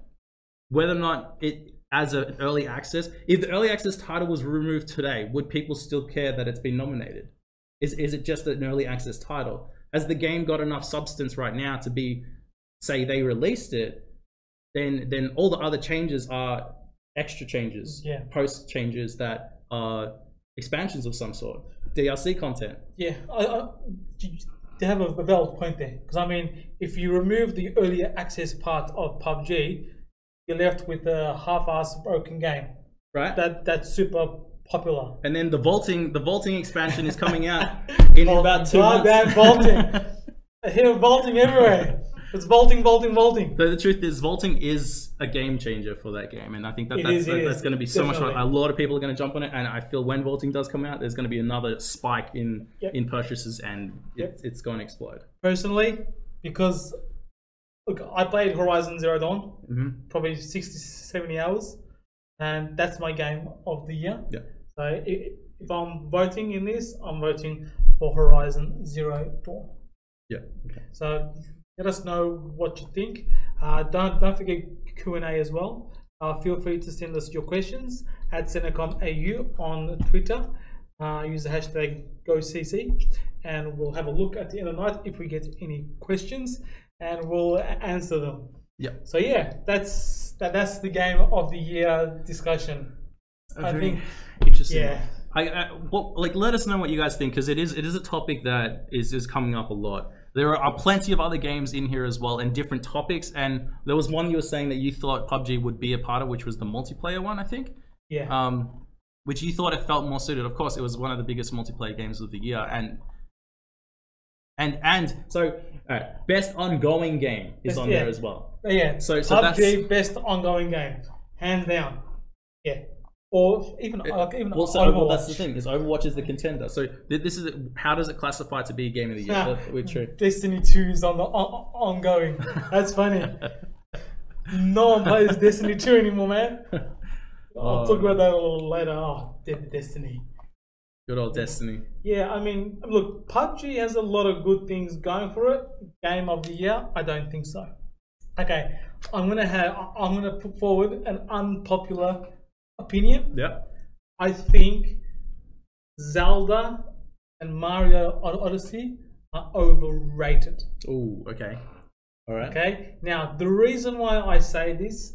whether or not it, as an early access, if the early access title was removed today, would people still care that it's been nominated? Is it just an early access title? Has the game got enough substance right now to be, say they released it, then all the other changes are extra changes, post changes that are expansions of some sort, DLC content. They have a valid point there, because I mean, if you remove the early access part of PUBG, you're left with a half-assed broken game, right? That's super popular. And then the vaulting expansion is coming out in about 2 months. That vaulting. I hear vaulting everywhere. It's vaulting, vaulting, vaulting. Though the truth is, vaulting is a game changer for that game, and I think that that's going to be so much. A lot of people are going to jump on it, and I feel when vaulting does come out, there's going to be another spike in purchases, and it's going to explode. Personally, because look, I played Horizon Zero Dawn probably 60-70 hours, and that's my game of the year. Yeah. So if I'm voting in this, I'm voting for Horizon Zero Dawn. Yeah. Okay. So let us know what you think. Don't forget Q&A as well. Feel free to send us your questions at CenacomAU on Twitter. Use the hashtag GoCC, and we'll have a look at the end of the night if we get any questions, and we'll answer them. Yeah. So yeah, that's the game of the year discussion. I think interesting. Yeah. Let us know what you guys think, because it is a topic that is coming up a lot. There are plenty of other games in here as well, and different topics. And there was one you were saying that you thought PUBG would be a part of, which was the multiplayer one, I think. Yeah. Which you thought it felt more suited. Of course, it was one of the biggest multiplayer games of the year, and so best ongoing game is on there as well. Yeah. So PUBG best ongoing game, hands down. Yeah. Or even Overwatch. That's the thing, is Overwatch is the contender. So this is how does it classify to be game of the year? Destiny 2 is on the ongoing. That's funny. No one plays Destiny 2 anymore, man. I'll talk about that a little later. Oh, Destiny. Good old Destiny. Yeah, I mean, look, PUBG has a lot of good things going for it. Game of the year? I don't think so. Okay, I'm gonna put forward an unpopular opinion. Yeah, I think Zelda and Mario Odyssey are overrated. Oh, okay, all right. Okay, now the reason why I say this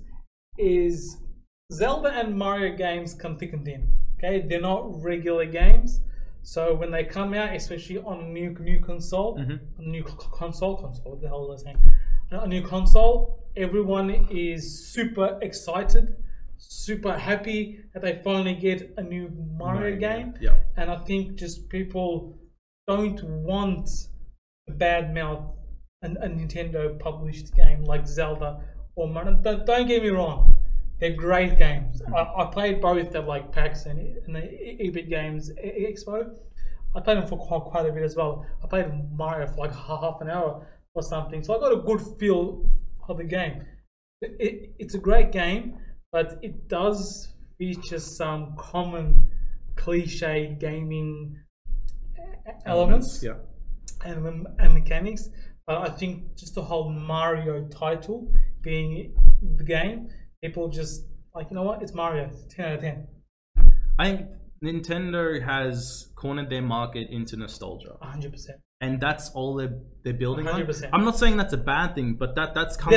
is Zelda and Mario games come thick and thin. Okay, they're not regular games, so when they come out, especially on a new console, a new console, everyone is super excited, super happy that they finally get a new Mario game. Yeah. And I think just people don't want to badmouth a Nintendo published game like Zelda or Mario. Don't get me wrong, they're great games. I played both at like PAX and the EBIT Games Expo. I played them for quite a bit as well. I played Mario for like half an hour or something, so I got a good feel of the game. It's a great game, but it does feature some common cliche gaming elements and mechanics. But I think just the whole Mario title being the game, people just like, you know what, it's Mario, it's 10 out of 10. I think Nintendo has cornered their market into nostalgia. 100%. And that's all they're building 100%. On. I'm not saying that's a bad thing, but that's come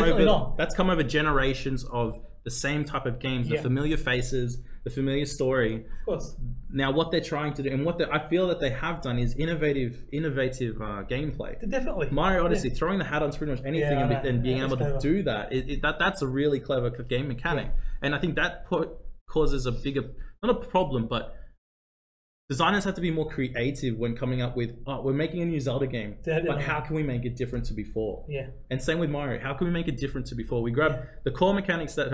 over generations of the same type of games, the familiar faces, the familiar story. Of course. Now, what they're trying to do, and what I feel that they have done, is innovative gameplay. Definitely. Mario Odyssey, throwing the hat on to pretty much anything and being able to do that, that's a really clever game mechanic. Yeah. And I think that causes a bigger, not a problem, but designers have to be more creative when coming up with, oh, we're making a new Zelda game, but how can we make it different to before? Yeah. And same with Mario, how can we make it different to before? We grab the core mechanics that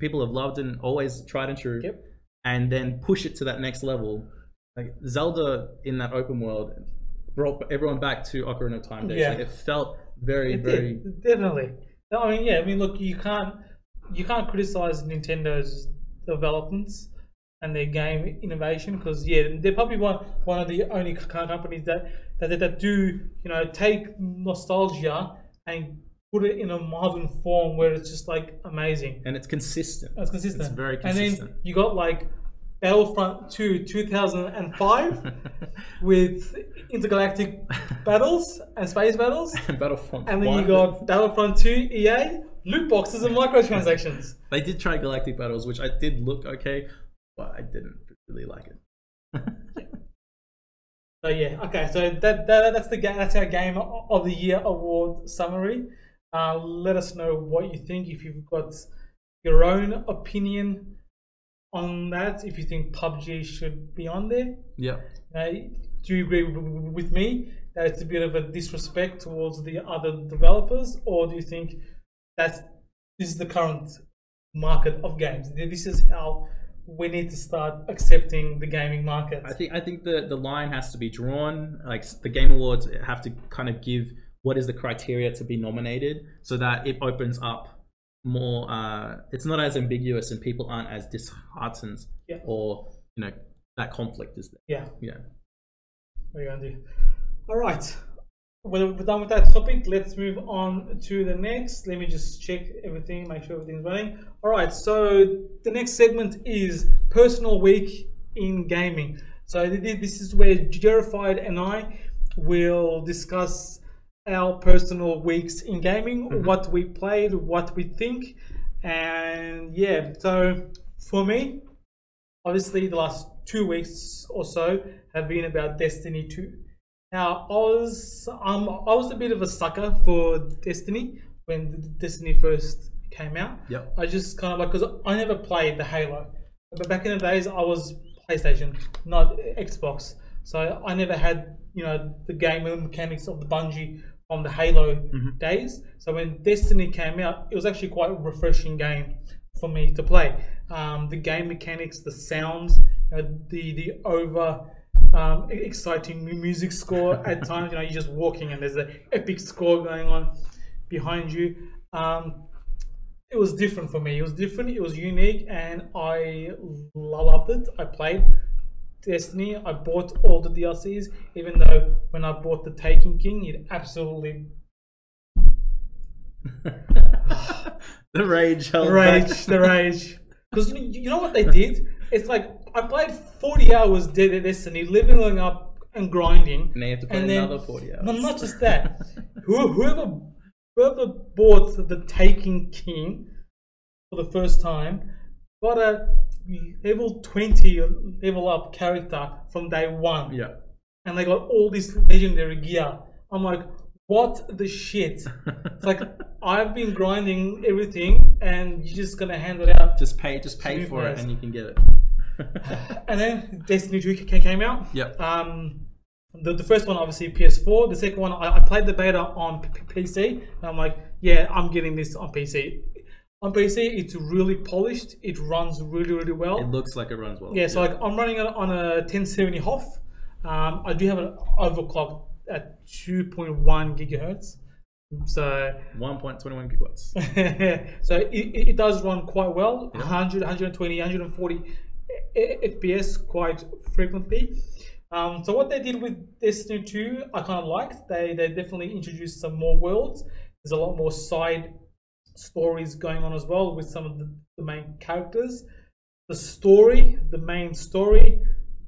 people have loved and always tried and true, and then push it to that next level. Like Zelda in that open world brought everyone back to Ocarina of Time days. Yeah. Like it felt very definitely. No, I mean, look, you can't criticize Nintendo's developments and their game innovation, because they're probably one of the only companies that do, you know, take nostalgia and put it in a modern form where it's just like amazing and it's consistent. It's consistent. It's very consistent. And then you got like Battlefront 2 2005 with intergalactic battles and space battles. Battlefront. And then you got Battlefront 2 EA loot boxes and microtransactions. They did try galactic battles, which I did look okay. I didn't really like it. So yeah, okay. So that's our Game of the Year award summary. Let us know what you think. If you've got your own opinion on that, if you think PUBG should be on there, do you agree with me it's a bit of a disrespect towards the other developers, or do you think that this is the current market of games? This is how we need to start accepting the gaming market. I think the line has to be drawn. Like, the Game Awards have to kind of give what is the criteria to be nominated, so that it opens up more. It's not as ambiguous and people aren't as disheartened, yeah, or, you know, that conflict is there. Yeah. Yeah. What are you gonna do? All right. When we're done with that topic, let's move on to the next. Let me just check everything, make sure everything's running. All right, so the next segment is Personal Week in Gaming. So this is where Jurafied and I will discuss our personal weeks in gaming, what we played, what we think, and yeah. So for me, obviously the last 2 weeks or so have been about Destiny 2. Now, I was a bit of a sucker for Destiny when Destiny first came out. Yep. I just kind of like, because I never played the Halo, but back in the days I was PlayStation, not Xbox, so I never had, you know, the game mechanics of the Bungie from the Halo days. So when Destiny came out, it was actually quite a refreshing game for me to play. The game mechanics, the sounds, the over exciting music score at times, you know, you're just walking and there's an epic score going on behind you. It was different for me, it was different, it was unique, and I loved it. I played Destiny, I bought all the DLCs, even though when I bought the Taken King, it absolutely the rage, the rage, because you know what they did, it's like, I played 40 hours Dead at Destiny, leveling up and grinding. And they have to play another 40 hours. No, not just that. whoever bought the Taken King for the first time got a level 20 level up character from day one. Yeah. And they got all this legendary gear. I'm like, what the shit? It's like, I've been grinding everything and you're just gonna hand it out. Just pay for it and you can get it. And then Destiny 2 came out. Yep. The first one obviously PS4. The second one I played the beta on PC, and I'm like, yeah, I'm getting this on PC. On PC, it's really polished. It runs really, really well. It looks like it runs well. Yeah. So like, I'm running it on a 1070 HOF. I do have an overclock at 2.1 gigahertz. So 1.21 gigawatts. So it does run quite well. Yep. 100, 120, 140. FPS quite frequently. So what they did with Destiny 2, I kind of liked. They definitely introduced some more worlds. There's a lot more side stories going on as well with some of the main characters. The main story,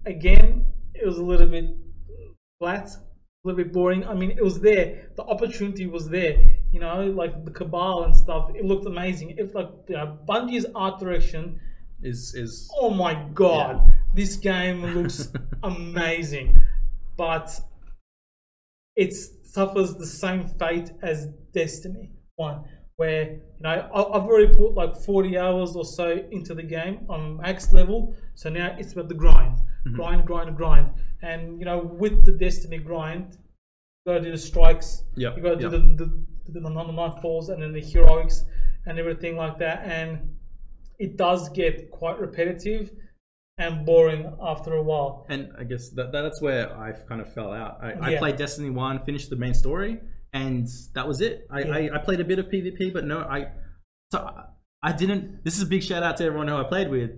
again, it was a little bit flat, a little bit boring. I mean, it was there. The opportunity was there. You know, like the Cabal and stuff. It looked amazing. It's like, you know, Bungie's art direction is oh my god, yeah, this game looks amazing, but it suffers the same fate as Destiny 1, where, you know, I've already put like 40 hours or so into the game on max level, so now it's about the grind, grind, and, you know, with the Destiny grind, you gotta do the strikes, yeah, you gotta do the nightfalls and then the heroics and everything like that, and it does get quite repetitive and boring after a while. And I guess that's where I've kind of fell out. I played Destiny 1, finished the main story, and that was it. I played a bit of PvP, but no, I didn't. This is a big shout out to everyone who I played with.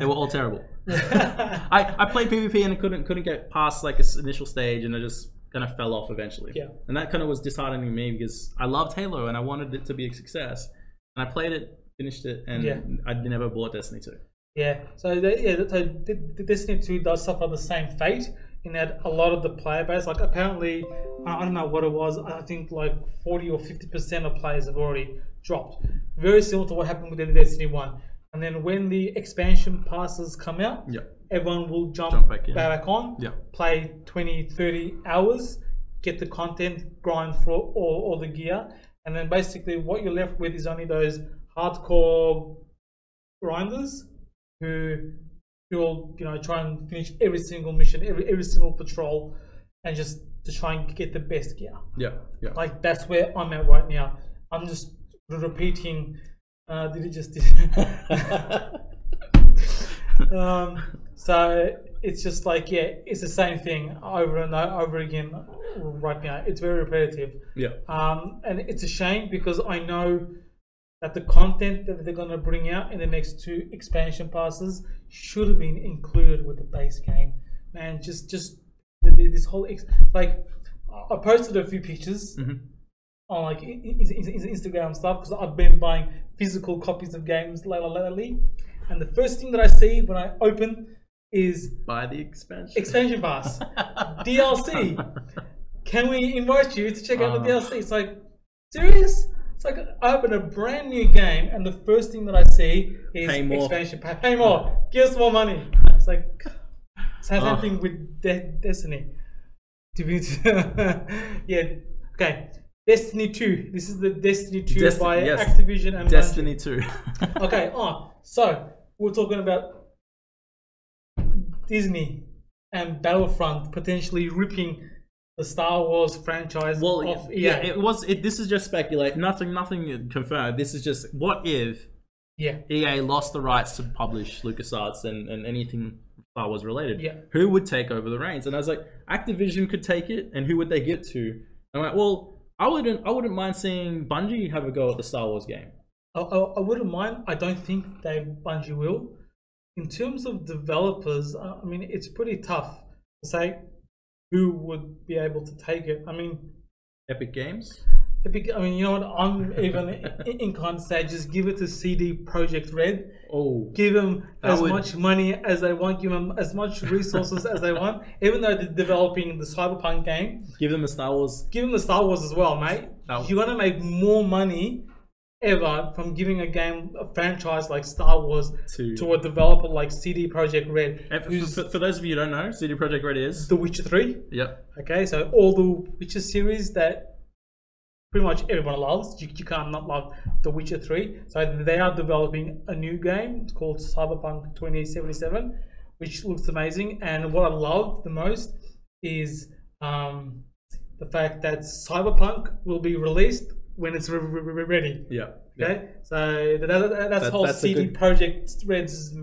They were all terrible. I played PvP and couldn't get past like this initial stage, and I just kind of fell off eventually. Yeah. And that kind of was disheartening to me because I loved Halo and I wanted it to be a success, and I played it, finished it, and yeah, I'd never bought Destiny 2. Yeah, so so Destiny 2 does suffer the same fate in that a lot of the player base, like apparently, I don't know what it was, I think like 40 or 50% of players have already dropped. Very similar to what happened with Destiny 1. And then when the expansion passes come out, yep, everyone will jump back on, yep, play 20, 30 hours, get the content, grind for all the gear, and then basically what you're left with is only those hardcore grinders who will, you know, try and finish every single mission, every single patrol, and just to try and get the best gear. Yeah, yeah. Like, that's where I'm at right now. I'm just repeating. Did it just? So it's just like, yeah, it's the same thing over and over again right now. It's very repetitive. Yeah. And it's a shame, because I know that the content that they're gonna bring out in the next two expansion passes should have been included with the base game. Man, just this whole like, I posted a few pictures. Mm-hmm. On like Instagram stuff, because I've been buying physical copies of games lately, and the first thing that I see when I open is buy the expansion pass DLC. Can we invite you to check out the DLC? It's like, serious? It's like, I open a brand new game and the first thing that I see is expansion pass. Pay more, give us more money. It's like, same thing with Destiny. Yeah, okay. Destiny 2. This is the Destiny 2 by Activision and Destiny 2. Okay, so we're talking about Disney and Battlefront potentially ripping the Star Wars franchise off. Yeah, EA. This is just speculate. Nothing confirmed. This is just what if EA lost the rights to publish LucasArts and anything Star Wars related. Yeah. Who would take over the reins? And I was like, Activision could take it, and who would they give to? I'm like, well, I wouldn't mind seeing Bungie have a go at the Star Wars game. I wouldn't mind. I don't think Bungie will. In terms of developers, I mean, it's pretty tough to say who would be able to take it. I mean, Epic Games. I mean, you know what? I'm even in kind of say, just give it to CD Projekt Red. Give them much money as they want. Give them as much resources as they want. Even though they're developing the Cyberpunk game, give them the Star Wars. Give them the Star Wars as well, mate. You're gonna make more money ever from giving a franchise like Star Wars to a developer like CD Projekt Red. And for those of you who don't know, CD Projekt Red is The Witcher 3. Yep. Okay, so all the Witcher series that pretty much everyone loves. You can't not love The Witcher 3. So they are developing a new game. It's called Cyberpunk 2077, which looks amazing. And what I love the most is the fact that Cyberpunk will be released when it's ready. Yeah. Okay. Yeah. So that's whole CD Projekt Red's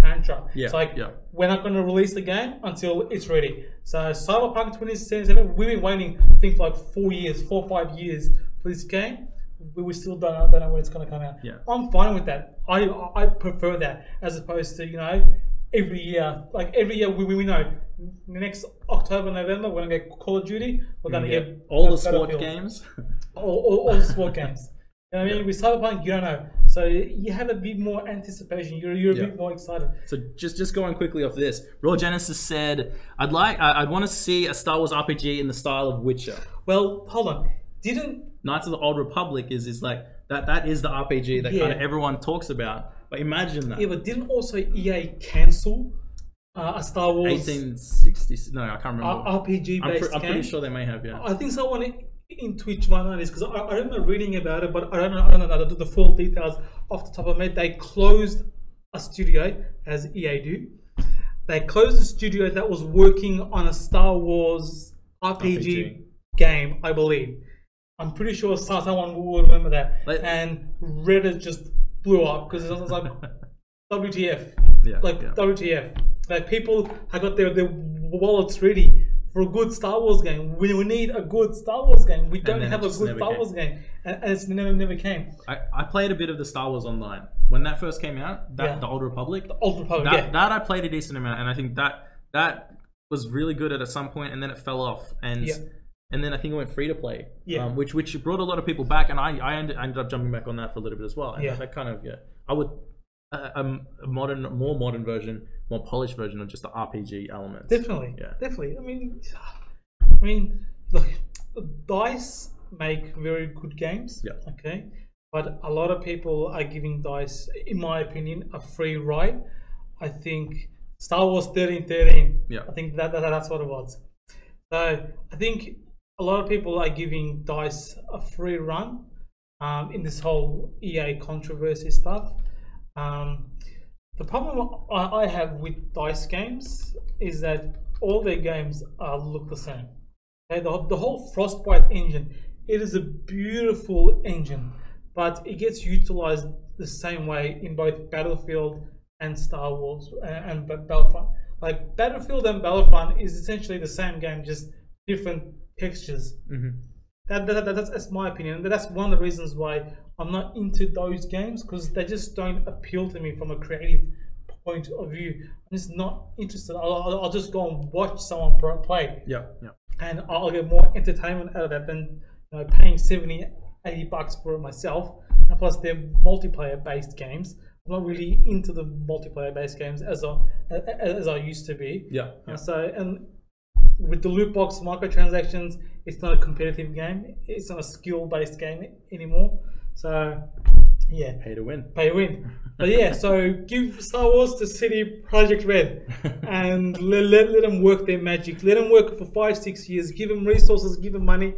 mantra. Yeah. It's like, we're not going to release the game until it's ready. So Cyberpunk 2077, we've been waiting, I think, like 4 or 5 years for this game. We still don't know when it's going to come out. Yeah. I'm fine with that. I prefer that as opposed to, you know, every year. Like, every year we know next October, November, we're going to get Call of Duty. We're going to get all the sport games. All the sport games. You know what I mean? Yeah. With Cyberpunk, you don't know. So you have a bit more anticipation. You're a bit more excited. So just going quickly off this, Raw Genesis said, I'd want to see a Star Wars RPG in the style of Witcher. Well, hold on. Didn't Knights of the Old Republic is like that is the RPG that kind of everyone talks about. But imagine that. Yeah, but didn't also EA cancel a Star Wars 1860? No, I can't remember. RPG based game. I'm pretty sure they may have. Yeah. I think someone in Twitch might know this, because I remember reading about it, but I don't know the full details off the top of my head. They closed a studio, as EA do. They closed a studio that was working on a Star Wars RPG game, I believe. I'm pretty sure someone will remember that. And Reddit just blew up, because it was like WTF. Yeah, WTF. Like, people had got their wallets ready for a good Star Wars game. We need a good Star Wars game. We don't have a good Star Wars game. And it's never came. I played a bit of the Star Wars Online. When that first came out, the Old Republic. The Old Republic, that I played a decent amount. And I think that was really good at some point, and then it fell off. And then I think it went free to play, which brought a lot of people back. And I ended up jumping back on that for a little bit as well. And that kind of, I would, a more modern version, more polished version of just the RPG elements. Definitely, definitely. I mean, look, DICE make very good games. Yeah. Okay, but a lot of people are giving DICE, in my opinion, a free ride. I think Star Wars 1313. Yeah. I think that's what it was. So I think a lot of people are giving DICE a free run in this whole EA controversy stuff. The problem I have with DICE games is that all their games look the same. The whole Frostbite engine, it is a beautiful engine, but it gets utilized the same way in both Battlefield and Star Wars and Battlefront. Like Battlefield and Battlefront is essentially the same game, just different textures. Mm-hmm. That's my opinion. That's one of the reasons why I'm not into those games, because they just don't appeal to me from a creative point of view. I'm just not interested. I'll just go and watch someone play. Yeah, yeah. And I'll get more entertainment out of that than, you know, paying $70, $80 for it myself. And plus, they're multiplayer-based games. I'm not really into the multiplayer-based games as I used to be. Yeah. Yeah. And with the loot box microtransactions, it's not a competitive game. It's not a skill-based game anymore. So, yeah. Pay to win. Pay to win. But yeah, so give Star Wars to CD Projekt Red and let them work their magic. Let them work for 5-6 years. Give them resources. Give them money.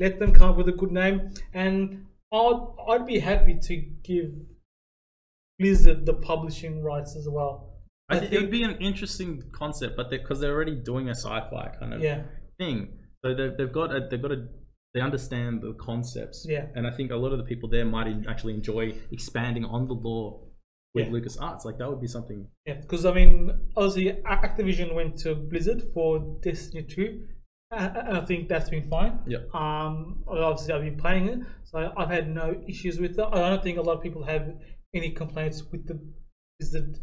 Let them come up with a good name. And I'd be happy to give Blizzard the publishing rights as well. I think it would be an interesting concept, but because they're already doing a sci-fi kind of thing, so they understand the concepts. Yeah. And I think a lot of the people there might actually enjoy expanding on the lore with LucasArts. Like that would be something. Yeah, because I mean, obviously Activision went to Blizzard for Destiny 2. I think that's been fine. Yeah. Obviously I've been playing it, so I've had no issues with that. I don't think a lot of people have any complaints with the Blizzard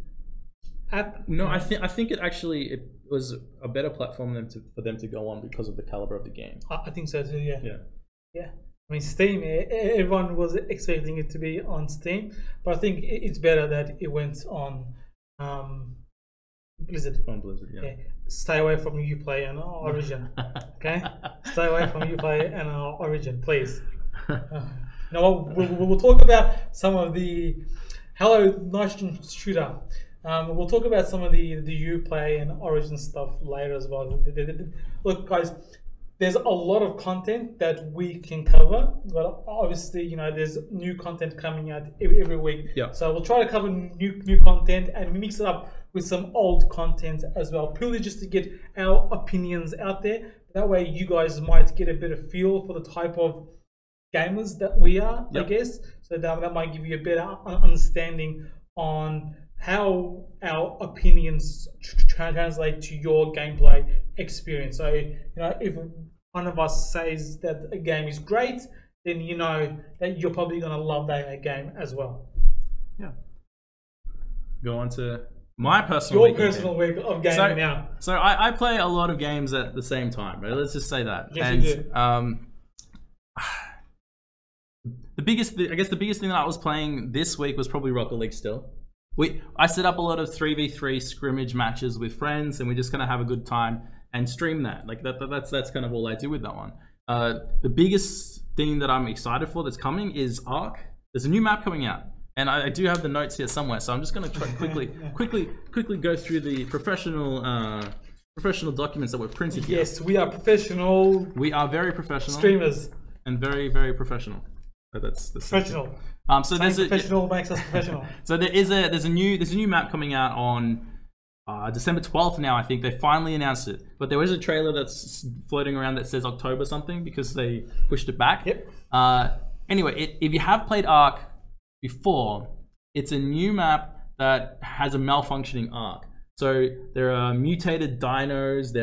app. No, I think it actually was a better platform for them to go on because of the caliber of the game. I think so too. Yeah. Yeah. Yeah. I mean, Steam. Everyone was expecting it to be on Steam, but I think it's better that it went on Blizzard. On Blizzard, yeah. Yeah. Stay away from Uplay and Origin. Okay. Stay away from Uplay and Origin, please. Now we'll talk about some of the Hello Nitrogen Shooter. We'll talk about some of the Uplay and Origin stuff later as well. Look, guys, there's a lot of content that we can cover, but obviously, you know, there's new content coming out every week. Yeah. So we'll try to cover new content and mix it up with some old content as well, purely just to get our opinions out there. That way, you guys might get a better feel for the type of gamers that we are, I guess. So that might give you a better understanding on how our opinions translate to your gameplay experience. So, you know, if one of us says that a game is great, then you know that you're probably going to love that game as well. Yeah. Go on to my personal week. Your personal week of gaming now. So I play a lot of games at the same time, right? Let's just say that. Yes, and, you do. I guess the biggest thing that I was playing this week was probably Rocket League still. I set up a lot of 3v3 scrimmage matches with friends, and we're just gonna have a good time and stream that. Like that's kind of all I do with that one. The biggest thing that I'm excited for that's coming is Ark. There's a new map coming out, and I do have the notes here somewhere, so I'm just gonna try quickly go through the professional documents that were printed here. Yes, we are professional. We are very professional streamers and very, very professional. So that's the professional. Thing. So there's professional makes us professional. So there's a new map coming out on December 12th now. I think they finally announced it, but there was a trailer that's floating around that says October something because they pushed it back. Yep. Anyway, if you have played Ark before, it's a new map that has a malfunctioning Ark. So there are mutated dinos.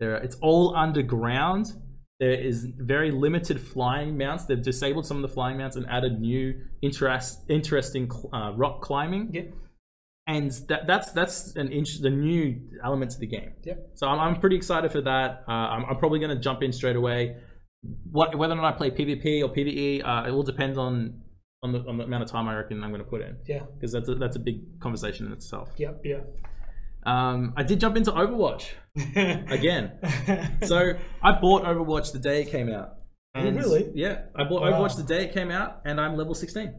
It's all underground. There is very limited flying mounts. They've disabled some of the flying mounts and added new interesting rock climbing. Yep. And that's the new element to the game. Yep. So I'm pretty excited for that. I'm probably going to jump in straight away. Whether or not I play PvP or PvE, it will depend on the amount of time I reckon I'm going to put in. Yeah. Because that's a big conversation in itself. Yep. Yeah. I did jump into Overwatch again. So I bought Overwatch the day it came out. And really? Yeah, I bought Overwatch the day it came out, and I'm level 16.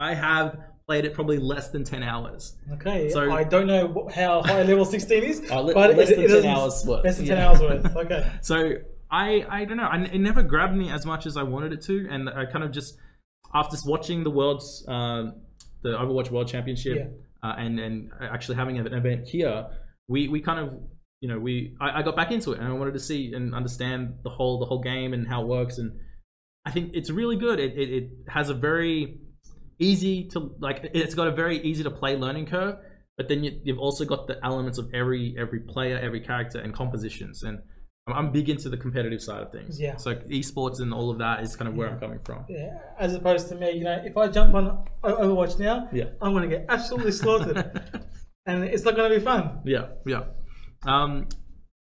I have played it probably less than 10 hours. Okay, so I don't know how high level 16 is, but less than 10 hours worth. Less than 10 hours worth, okay. So I don't know, it never grabbed me as much as I wanted it to, and I kind of just, after watching the Overwatch World Championship, and actually having an event here, we kind of you know, I got back into it and I wanted to see and understand the whole game and how it works. And I think it's really good. It has a very easy to like. It's got a very easy to play learning curve, but then you've also got the elements of every player, every character, and compositions. And I'm big into the competitive side of things. Yeah. So esports and all of that is kind of where I'm coming from. Yeah. As opposed to me, you know, if I jump on Overwatch now, I'm gonna get absolutely slaughtered, and it's not gonna be fun. Yeah. Yeah. PUBG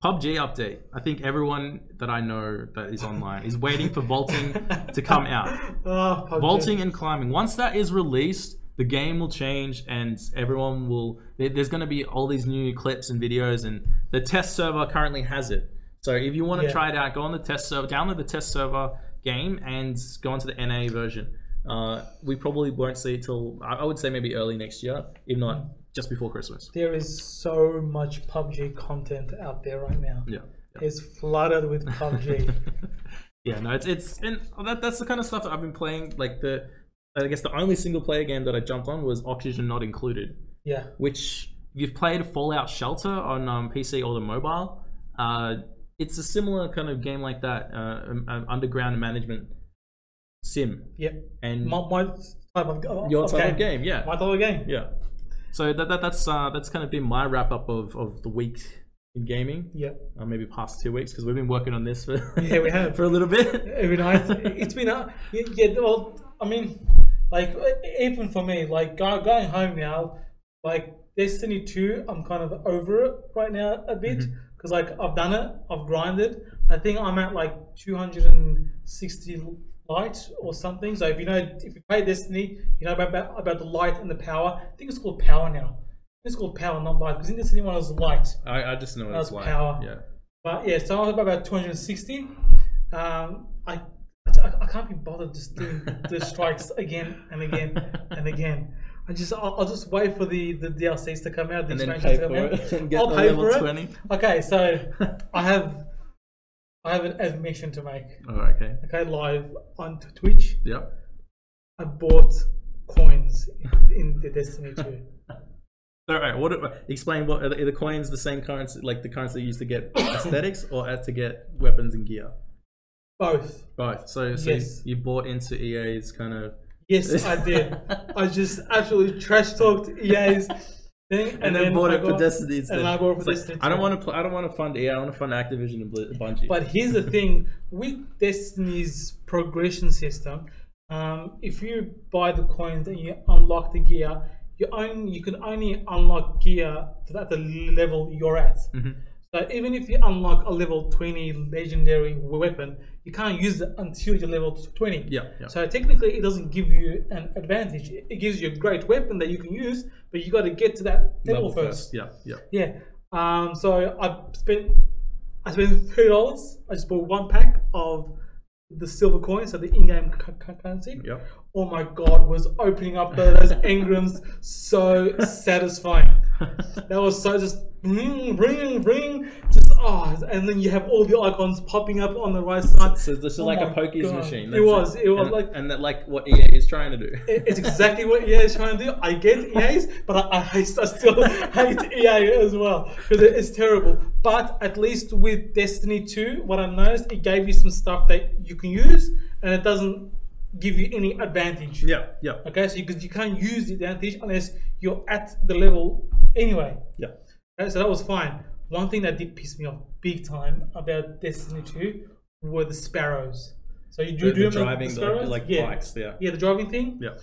update. I think everyone that I know that is online is waiting for vaulting to come out. Oh, vaulting and climbing. Once that is released, the game will change and everyone will. There's going to be all these new clips and videos, and the test server currently has it. So if you want to try it out, go on the test server, download the test server game, and go onto the NA version. We probably won't see it till I would say maybe early next year, if not. Just before Christmas. There is so much PUBG content out there right now. Yeah, yeah. It's flooded with PUBG. Yeah, no, it's and that's the kind of stuff that I've been playing. Like I guess the only single player game that I jumped on was Oxygen Not Included. Yeah. Which if you've played Fallout Shelter on PC or the mobile, it's a similar kind of game like that, an underground management sim. Yep. And my type of your type of game, yeah. My type of game, yeah. So that's kind of been my wrap up of the week in gaming. Yeah, maybe past 2 weeks, because we've been working on this for we have for a little bit every night. It's been well, I mean, like even for me, like going home now, like Destiny 2, I'm kind of over it right now a bit, because like I've done it, I've grinded. I think I'm at like 260 light or something. So if you play Destiny, you know about the light and the power. I think it's called power now. It's called power, not light, because in Destiny one it was light. I just know it's light. Power. Yeah. But yeah, so I'm about 260. I can't be bothered just doing the strikes again and again and again. I'll just wait for the DLCs to come out, the expansions to come out. And I'll pay for it. 20. Okay, so I have an admission to make. Oh, okay. Okay, live on Twitch. Yep. I bought coins in the Destiny 2. All right. Explain what are the coins? The same currency, like the currency you used to get aesthetics, or to get weapons and gear? Both. Both. So yes. You bought into EA's kind of. Yes, I did. I just absolutely trash talked EA's. And then bought it for Destiny. And I bought it for Destiny. I don't want to fund EA. I want to fund Activision and Bungie. But here's the thing: with Destiny's progression system, if you buy the coins and you unlock the gear, you can only unlock gear at the level you're at. So even if you unlock a level 20 legendary weapon, you can't use it until you're level 20. Yeah. So technically, it doesn't give you an advantage. It gives you a great weapon that you can use, but you got to get to that level first. Yeah. So I spent $3. I just bought one pack of the silver coins, so the in-game currency. Yeah. Oh my God, was opening up those engrams so satisfying. That was so just ring, just and then you have all the icons popping up on the right side. So this is like a pokies machine. It was like what EA is trying to do. It's exactly what EA is trying to do. I get EA's, but I still hate EA as well, because it's terrible. But at least with Destiny 2, what I noticed, it gave you some stuff that you can use, and it doesn't give you any advantage. Yeah. Okay, so you can't use the advantage unless you're at the level anyway. Yeah. Okay, so that was fine. One thing that did piss me off big time about Destiny 2 were the sparrows. So you do the driving, the sparrows? Bikes, yeah. Yeah, the driving thing. Yeah.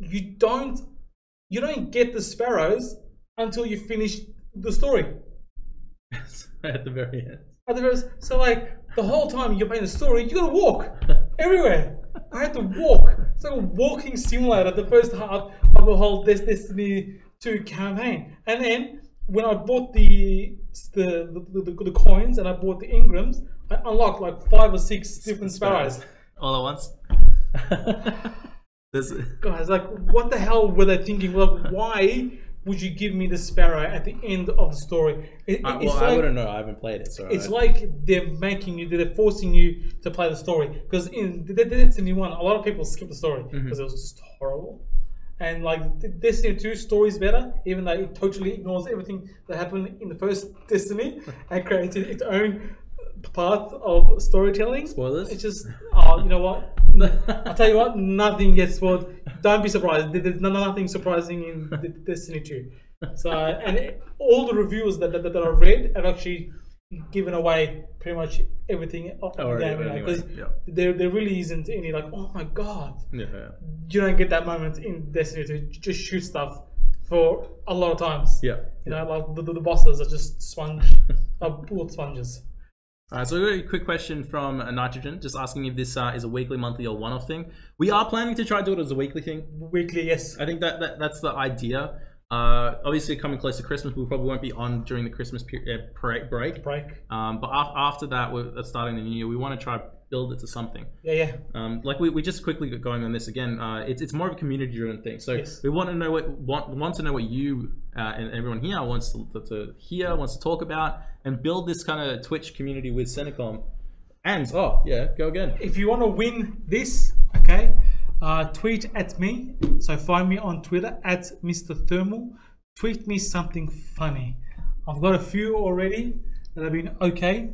You don't get the sparrows until you finish the story. At the very end. So like the whole time you're playing the story, you gotta walk everywhere. I had to walk. It's like a walking simulator, the first half of the whole Destiny 2 campaign. And then when I bought the coins and I bought the engrams, I unlocked like 5 or 6 different sparrows. All at once. Guys, like what the hell were they thinking? Like, why would you give me the sparrow at the end of the story? I wouldn't know. I haven't played it. So it's like they're forcing you to play the story. Because in Destiny 1, a lot of people skip the story because it was just horrible. And like Destiny 2 story is better, even though it totally ignores everything that happened in the first Destiny and created its own path of storytelling. Spoilers? It's just, oh, you know what? I'll tell you what, nothing gets spoiled. Don't be surprised. There's nothing surprising in Destiny 2. So, and all the reviews that I've read have actually given away pretty much everything of the game, because there really isn't any like, oh my god, you don't get that moment in Destiny to just shoot stuff for a lot of times. You know, like the bosses are just bullet sponges. All right, so we got a quick question from Nitrogen, just asking if this is a weekly, monthly, or one-off thing. We are planning to try to do it as a weekly thing. Weekly, yes. I think that's the idea. Obviously, coming close to Christmas, we probably won't be on during the Christmas break. But after that, we're starting the new year. We want to try build it to something. Like we just quickly got going on this again. It's more of a community-driven thing. So we want to know what you and everyone here wants to hear, wants to talk about, and build this kind of Twitch community with Centacom. And go again. If you want to win this, okay. Tweet at me, so find me on Twitter at Mr. Thermal. Tweet me something funny. I've got a few already that have been okay.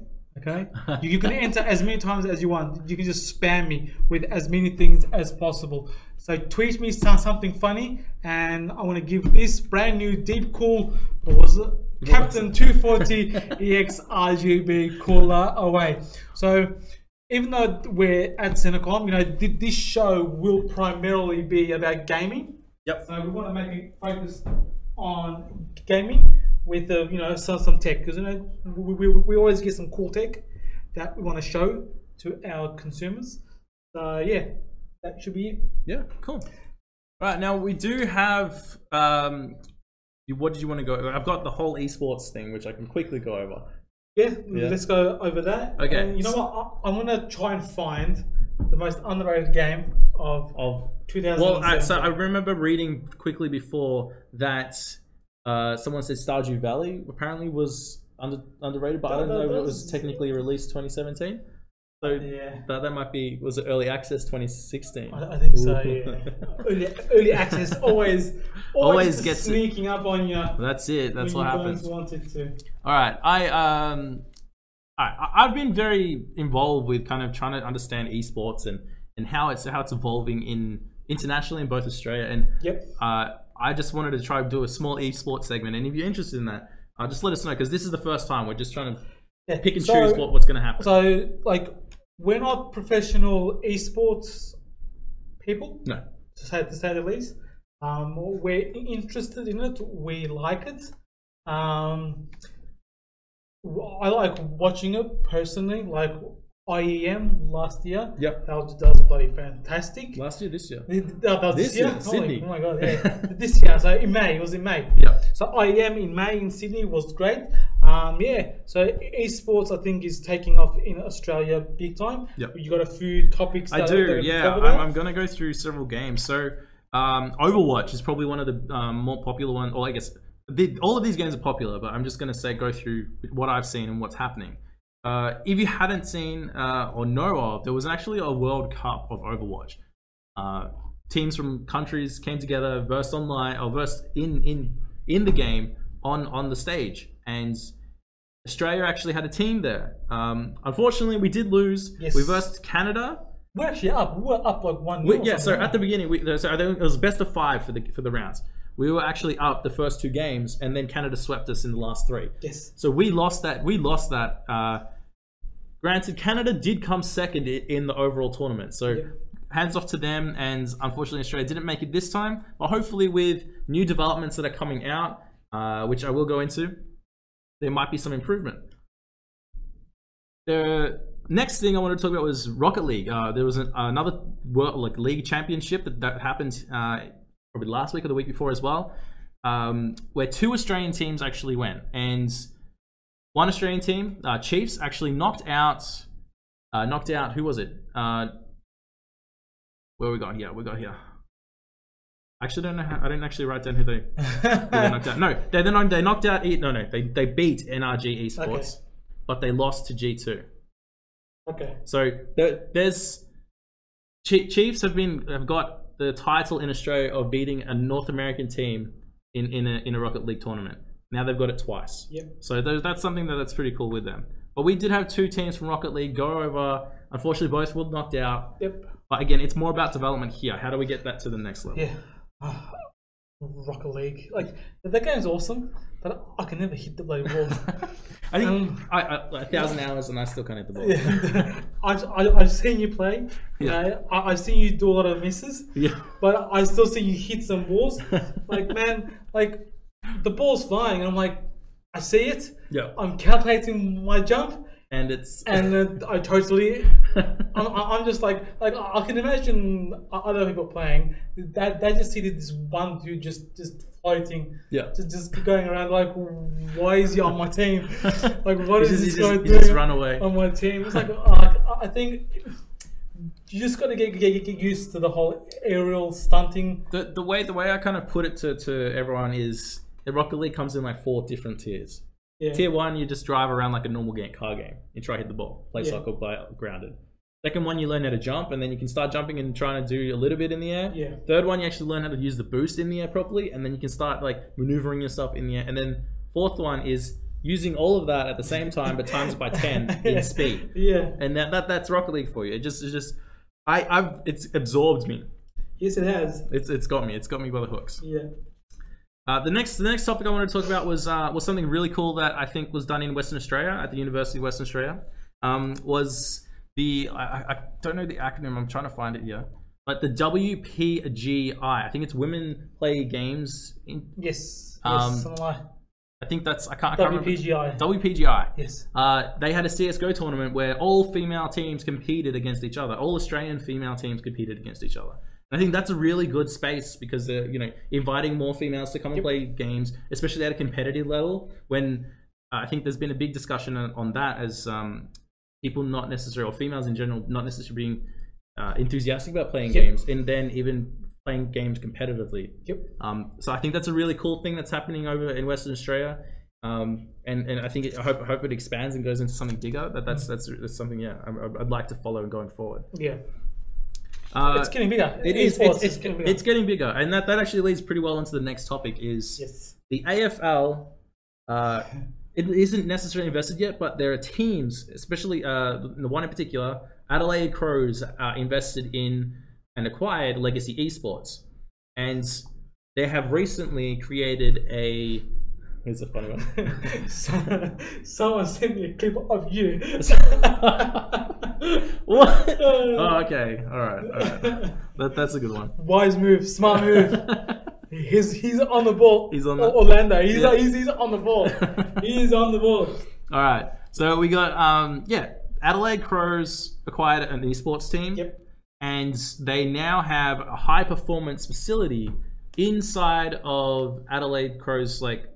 You can enter as many times as you want. You can just spam me with as many things as possible. So tweet me something funny, and I want to give this brand new DeepCool Captain 240EX RGB cooler away. So even though we're at Centacom, you know, this show will primarily be about gaming. So we want to make it focused on gaming with, you know, some tech. Because, you know, we always get some cool tech that we want to show to our consumers. So, yeah, that should be it. Yeah, cool. All right, now we do have... what did you want to go over? I've got the whole esports thing, which I can quickly go over. Yeah, let's go over that. Okay. And you know what? I'm gonna try and find the most underrated game of 2000. Well, so I remember reading quickly before that someone said Stardew Valley apparently was underrated, but I don't know if it was technically released 2017. So that might be, was it early access 2016? I think so. Early access always gets sneaking up on you. That's it. That's what happens. All right, I've been very involved with kind of trying to understand esports and how it's evolving internationally in both Australia and I just wanted to try to do a small esports segment, and if you're interested in that, just let us know, because this is the first time we're just trying to pick and choose what's going to happen. So like, we're not professional esports people, no, to say the least. We're interested in it. We like it. I like watching it personally. Like IEM last year. That was bloody fantastic. Last year, this year. That was this year. Sydney. Oh my god. Yeah. This year. So in May, it was in May. So IEM in May in Sydney was great. So esports, I think, is taking off in Australia big time. You got a few topics. I'm gonna go through several games. So Overwatch is probably one of the more popular ones, or I guess all of these games are popular, but I'm just gonna say go through what I've seen and what's happening. If you hadn't seen or know of, there was actually a World Cup of Overwatch. Teams from countries came together, versed online, or versed in the game on the stage. And Australia actually had a team there. Unfortunately, we did lose. We versed Canada. We're actually up. We were up like 1-0. Yeah. So at the beginning, I think it was best of 5 for the rounds. We were actually up the first 2 games, and then Canada swept us in the last 3. So we lost that. Granted, Canada did come second in the overall tournament. So hands off to them. And unfortunately, Australia didn't make it this time. But hopefully, with new developments that are coming out, which I will go into, there might be some improvement. The next thing I wanted to talk about was Rocket League. There was another World League Championship that happened probably last week or the week before as well, where 2 Australian teams actually went. And one Australian team, Chiefs, actually knocked out, who was it? Where we got here? We got here. I actually don't know how, I didn't actually write down who they knocked out. No, they knocked out, they beat NRG Esports, but they lost to G2. So Chiefs have got the title in Australia of beating a North American team in a Rocket League tournament. Now they've got it twice. Yep. So that's something that's pretty cool with them. But we did have two teams from Rocket League go over. Unfortunately, both were knocked out. Yep. But again, it's more about development here. How do we get that to the next level? Yeah. Rocket League. Like, that game's awesome, but I can never hit the bloody ball. I think 1,000 hours and I still can't hit the ball. Yeah. I've seen you play. Yeah. I've seen you do a lot of misses. Yeah. But I still see you hit some balls. Like, man, like, the ball's flying and I'm like, I see it. Yeah. I'm calculating my jump. And it's I totally, I'm just like I can imagine other people playing that they just see this one dude just floating, yeah, just going around like, why is he on my team? Like, what is this guy doing on my team? It's like, I think you just got to get used to the whole aerial stunting. The way I kind of put it to everyone is the Rocket League comes in like 4 different tiers. Yeah. Tier 1, you just drive around like a normal game, car game. You try to hit the ball, play soccer, play grounded. Second one, you learn how to jump, and then you can start jumping and trying to do a little bit in the air. Yeah. Third one, you actually learn how to use the boost in the air properly, and then you can start like maneuvering yourself in the air. And then fourth one is using all of that at the same time, but times by 10 in speed. Yeah. And that's Rocket League for you. It's absorbed me. Yes, it has. It's got me. It's got me by the hooks. Yeah. The next topic I wanted to talk about was something really cool that I think was done in Western Australia at the University of Western Australia. Was the I don't know the acronym, I'm trying to find it here, but the WPGI. I think it's Women Play Games. Yes. I think that's I can't remember. WPGI. Yes. They had a CS:GO tournament where all female teams competed against each other. All Australian female teams competed against each other. I think that's a really good space because they're, you know, inviting more females to come and play games, especially at a competitive level. When I think there's been a big discussion on that as people not necessarily, or females in general, not necessarily being enthusiastic about playing games, and then even playing games competitively. Yep. So I think that's a really cool thing that's happening over in Western Australia, and I think I hope it expands and goes into something bigger. That's something I'd like to follow going forward. Yeah. It's getting bigger. It's getting bigger. It's getting bigger, and that actually leads pretty well into the next topic. Is the AFL? It isn't necessarily invested yet, but there are teams, especially the one in particular, Adelaide Crows, invested in and acquired Legacy Esports, and they have recently created a. Here's a funny one. Someone sent me a clip of you. What? Oh, okay. All right. That's a good one. Wise move. Smart move. He's on the ball. He's on the Orlando. He's on the ball. He's on the ball. All right. So we got Adelaide Crows acquired an esports team. Yep. And they now have a high performance facility inside of Adelaide Crows like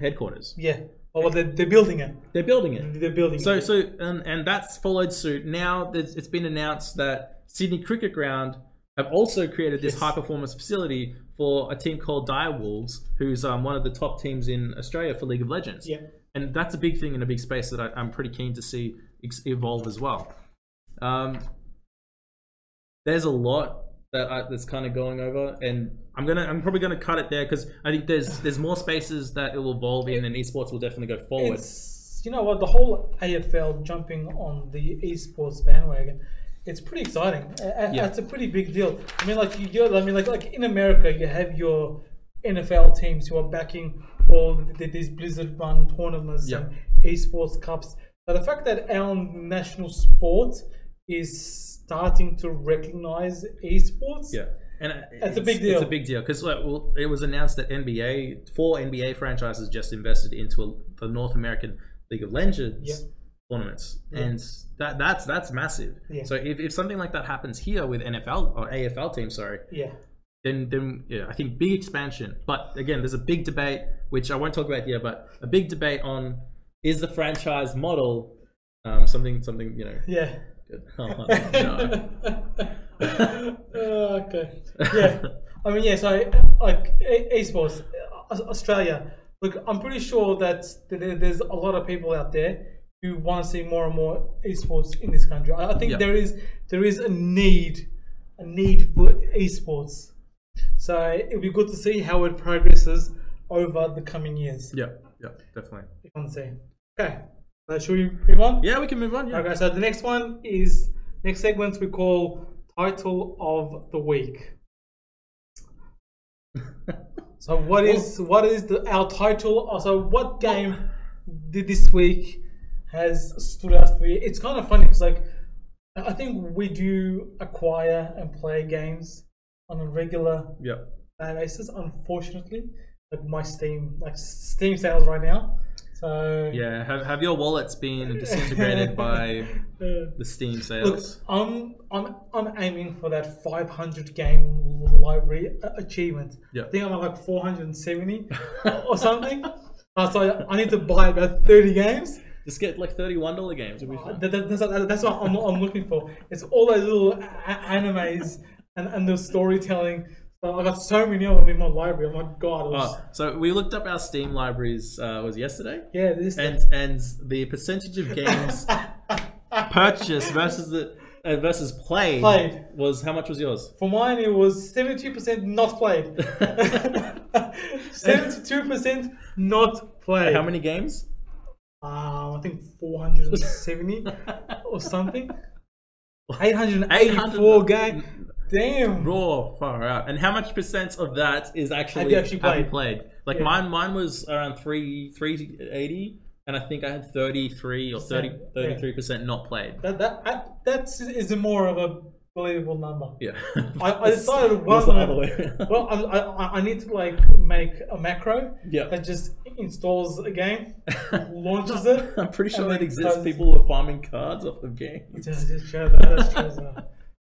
headquarters. Yeah. Oh, well, they're building it. They're building it. So that's followed suit. Now it's been announced that Sydney Cricket Ground have also created this high performance facility for a team called Dire Wolves, who's one of the top teams in Australia for League of Legends. Yeah. And that's a big thing and a big space that I'm pretty keen to see evolve as well. There's a lot that's kind of going over, and I'm probably gonna cut it there because I think there's more spaces that it will evolve in, and esports will definitely go forward. You know what, the whole AFL jumping on the esports bandwagon, it's pretty exciting. It's a pretty big deal. I mean, like like in America, you have your NFL teams who are backing all these Blizzard-run tournaments and esports cups. But the fact that our national sport is starting to recognize esports, and it's a big deal. It's a big deal because it was announced that four NBA franchises just invested into the North American League of Legends tournaments, and that's massive. So if something like that happens here with NFL or AFL teams, then I think big expansion. But again, there's a big debate which I won't talk about here, but a big debate on is the franchise model something Oh, no. Okay. Yeah. I mean, yeah. So, like, esports, Australia. Look, I'm pretty sure that there's a lot of people out there who want to see more and more esports in this country. I think there is a need a need for esports. So it'll be good to see how it progresses over the coming years. Yeah, yeah, definitely. You can see. Okay, so should we move on? Yeah, we can move on. Yeah. Okay, so the next one is next segment we call Title of the Week. So what is our title? So what game this week has stood out for you? It's kind of funny because like I think we do acquire and play games on a regular basis. Unfortunately, like my Steam sales right now. So yeah, have your wallets been disintegrated by the Steam sales? Look, I'm aiming for that 500 game library achievement. Yeah. I think I'm at like 470 or something. So I need to buy about 30 games. Just get like $31 games. That's what I'm looking for. It's all those little animes and the storytelling. I got so many of them in my library. Oh my god! So we looked up our Steam libraries. Was it yesterday? Yeah, this and the percentage of games purchased versus the versus played was how much was yours? For mine, it was 72% not played. 72% not played. How many games? I think 470 or something. 884 games. Damn. Raw, far out. And how much percent of that is actually played? Like yeah. mine was around 380, and I think I had 33% not played. That is more of a believable number. Yeah. I decided I need to like make a macro that just installs a game, launches it. I'm pretty sure that exists. People were farming cards off of games. That's true as well.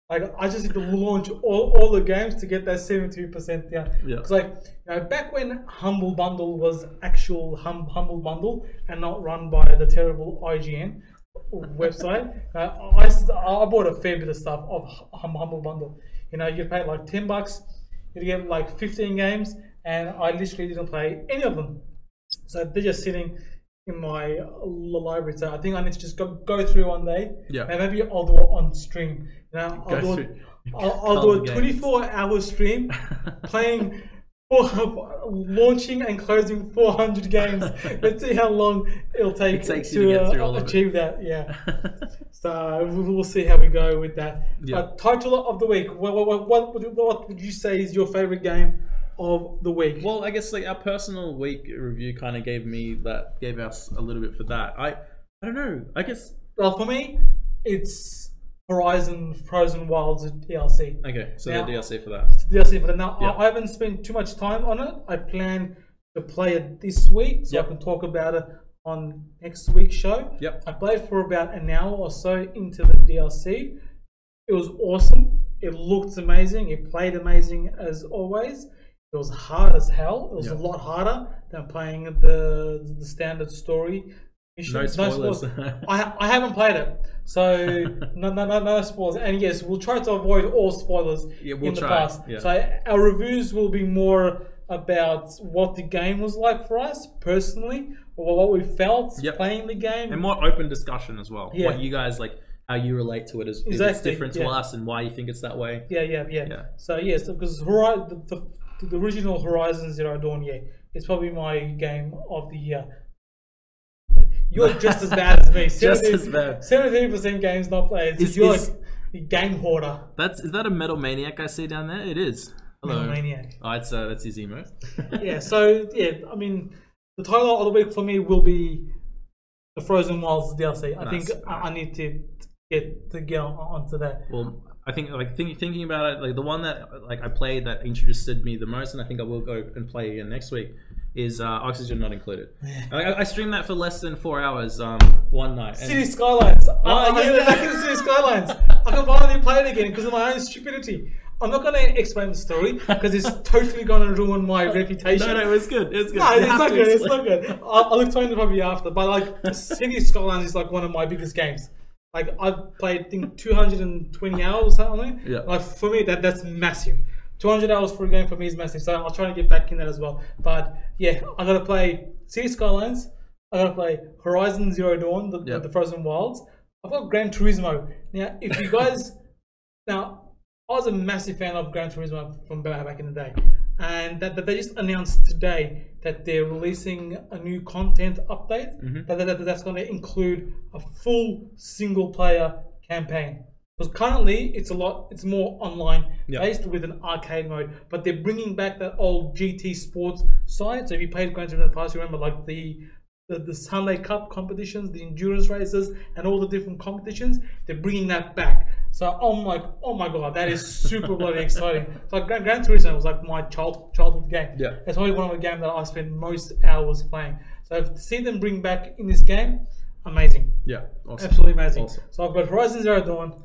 Like, I just need to launch all the games to get that 72% down. Yeah. Because like, you know, back when Humble Bundle was actual Humble Bundle and not run by the terrible IGN website, I bought a fair bit of stuff of Humble Bundle. You know, you pay like $10, you get like 15 games, and I literally didn't play any of them. So they're just sitting in my library. So I think I need to just go through one day. Yeah. And maybe I'll do it on stream. Now I'll do a 24-hour stream playing, launching and closing 400 games. Let's see how long it'll take to achieve that. Yeah. So we'll see how we go with that. Yeah. Title of the week. What would you say is your favorite game of the week? Well, I guess like our personal week review kind of gave us a little bit for that. I don't know. I guess for me, it's Horizon Frozen Wilds DLC. Okay, so now, the DLC for that. Now, I haven't spent too much time on it. I plan to play it this week, so I can talk about it on next week's show. Yep. I played for about an hour or so into the DLC. It was awesome. It looked amazing. It played amazing as always. It was hard as hell. It was a lot harder than playing the standard story. No spoilers. I haven't played it, so no spoilers. And yes, we'll try to avoid all spoilers in the past. Yeah. So our reviews will be more about what the game was like for us personally, or what we felt playing the game, and more open discussion as well. Yeah. What you guys like, how you relate to it, is if it's different to us, and why you think it's that way. Yeah. So yes, because the original Horizon Zero Dawn, it's probably my game of the year. You're just as bad as me. 73% games not played. You're like a game hoarder. Is that a Metal Maniac I see down there? It is. Hello. Metal Maniac. Oh, that's his emote. I mean, the title of the week for me will be the Frozen Wilds DLC. I think I need to get onto that. Well, I think like thinking about it, like the one that like I played that interested me the most, and I think I will go and play again next week, is Oxygen Not Included. Yeah. I streamed that for less than 4 hours one night. City Skylines. I can City Skylines. I can finally play it again because of my own stupidity. I'm not going to explain the story because it's totally going to ruin my reputation. No, it was good. No, it's not good. I'll explain it probably after. But like City Skylines is like one of my biggest games. Like I've played, I think 220 hours or something. Yeah. Like for me, that's massive. 200 hours for a game for me is massive, so I'll try to get back in that as well. But yeah, I gotta play City Skylines, I gotta play Horizon Zero Dawn, the Frozen Wilds. I've got Gran Turismo. Now, if you guys, now I was a massive fan of Gran Turismo from back in the day, and that they just announced today that they're releasing a new content update that's going to include a full single-player campaign. Because currently it's more online based with an arcade mode, but they're bringing back that old GT Sports side. So if you played Gran Turismo in the past, you remember like the Sunday Cup competitions, the endurance races, and all the different competitions. They're bringing that back. So I'm like, oh my god, that is super bloody exciting. So like, Gran Turismo was like my childhood game. Yeah, it's probably one of the games that I spend most hours playing. So to see them bring back in this game, amazing. Yeah, awesome. Absolutely amazing. Awesome. So I've got Horizon Zero Dawn,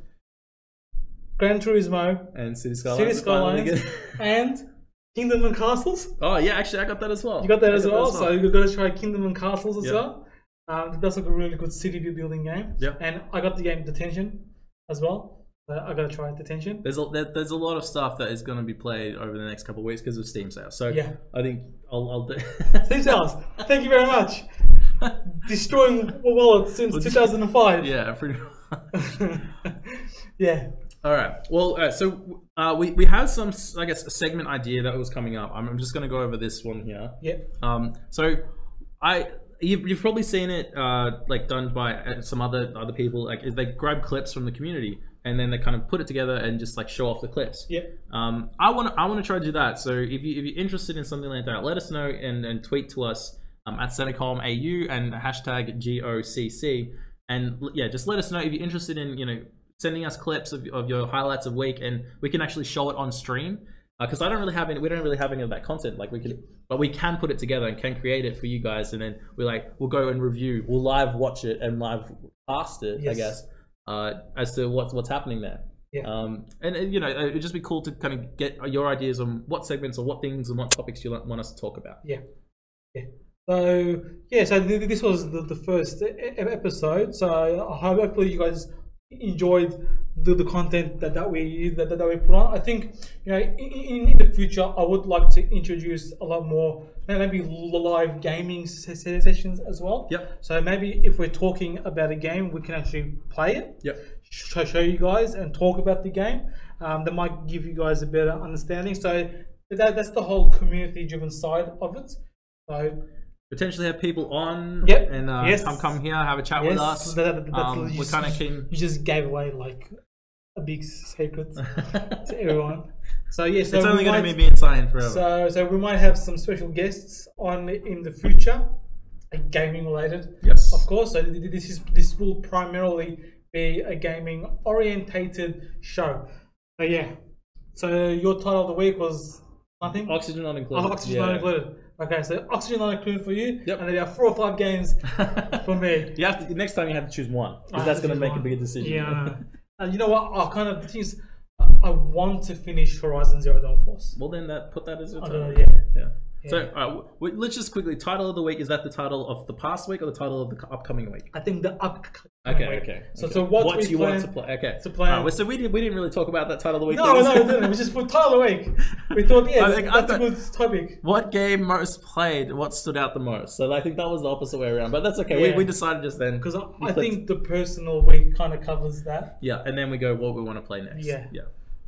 Gran Turismo, and City Skylines and Kingdom and Castles. Oh yeah, actually I got that as well. You got that as well. So you've got to try Kingdom and Castles as well. That's like a really good city building game. Yeah. And I got the game Detention as well. I gotta try Detention. There's a lot of stuff that is gonna be played over the next couple of weeks because of Steam sales. So yeah, I think I'll do Steam sales. Thank you very much. Destroying wallets since 2005. Yeah, pretty much. Yeah. All right. Well, so we have some, I guess, a segment idea that was coming up. I'm just going to go over this one here. Yeah. So you've probably seen it like done by some other people. Like they grab clips from the community and then they kind of put it together and just like show off the clips. Yeah. I want to try to do that. So if you're interested in something like that, let us know and tweet to us at CenacomAU and hashtag GOCC, and yeah, just let us know if you're interested in sending us clips of your highlights of week, and we can actually show it on stream because we don't really have any of that content. Like we can put it together and can create it for you guys, and then we'll go and review, we'll live watch it and live cast it, I guess, as to what's happening there. Yeah. And it'd just be cool to kind of get your ideas on what segments or what things and what topics you want us to talk about. Yeah. Yeah. So yeah, so this was the first episode. So hopefully you guys enjoyed the content that we put on. I think in the future I would like to introduce a lot more maybe live gaming sessions as well. Yep. So maybe if we're talking about a game, we can actually play it. Yep. Show you guys and talk about the game. That might give you guys a better understanding. So that's the whole community-driven side of it. So potentially have people on, yep, and come here, have a chat with us. We're kind of keen. You just gave away like a big secret to everyone. So yes, yeah, so it's only going to be me and Sahin forever. So we might have some special guests on in the future, like gaming related. Yes, of course. So this will primarily be a gaming orientated show. So yeah. So your title of the week was nothing. Oxygen Not Included. Oh, Oxygen Not Included. Okay, so Oxygen Not Included for you, yep, and there are 4 or 5 games for me. You have to, next time you have to choose one, because that's going to make a bigger decision. Yeah, and you know what? I want to finish Horizon Zero Dawn Force. Well, then put that as a title. Yeah. So let's just quickly, title of the week, is that the title of the past week or the title of the upcoming week? I think the upcoming week. Okay. So what do you want to play? Okay. So we didn't really talk about that title of the week. No, we didn't. We just put title of the week. We thought, that's a good topic. What game most played? What stood out the most? So I think that was the opposite way around, but that's okay. Yeah. We decided just then. Because I think the personal week kind of covers that. Yeah, and then we go what we want to play next. Yeah. Yeah.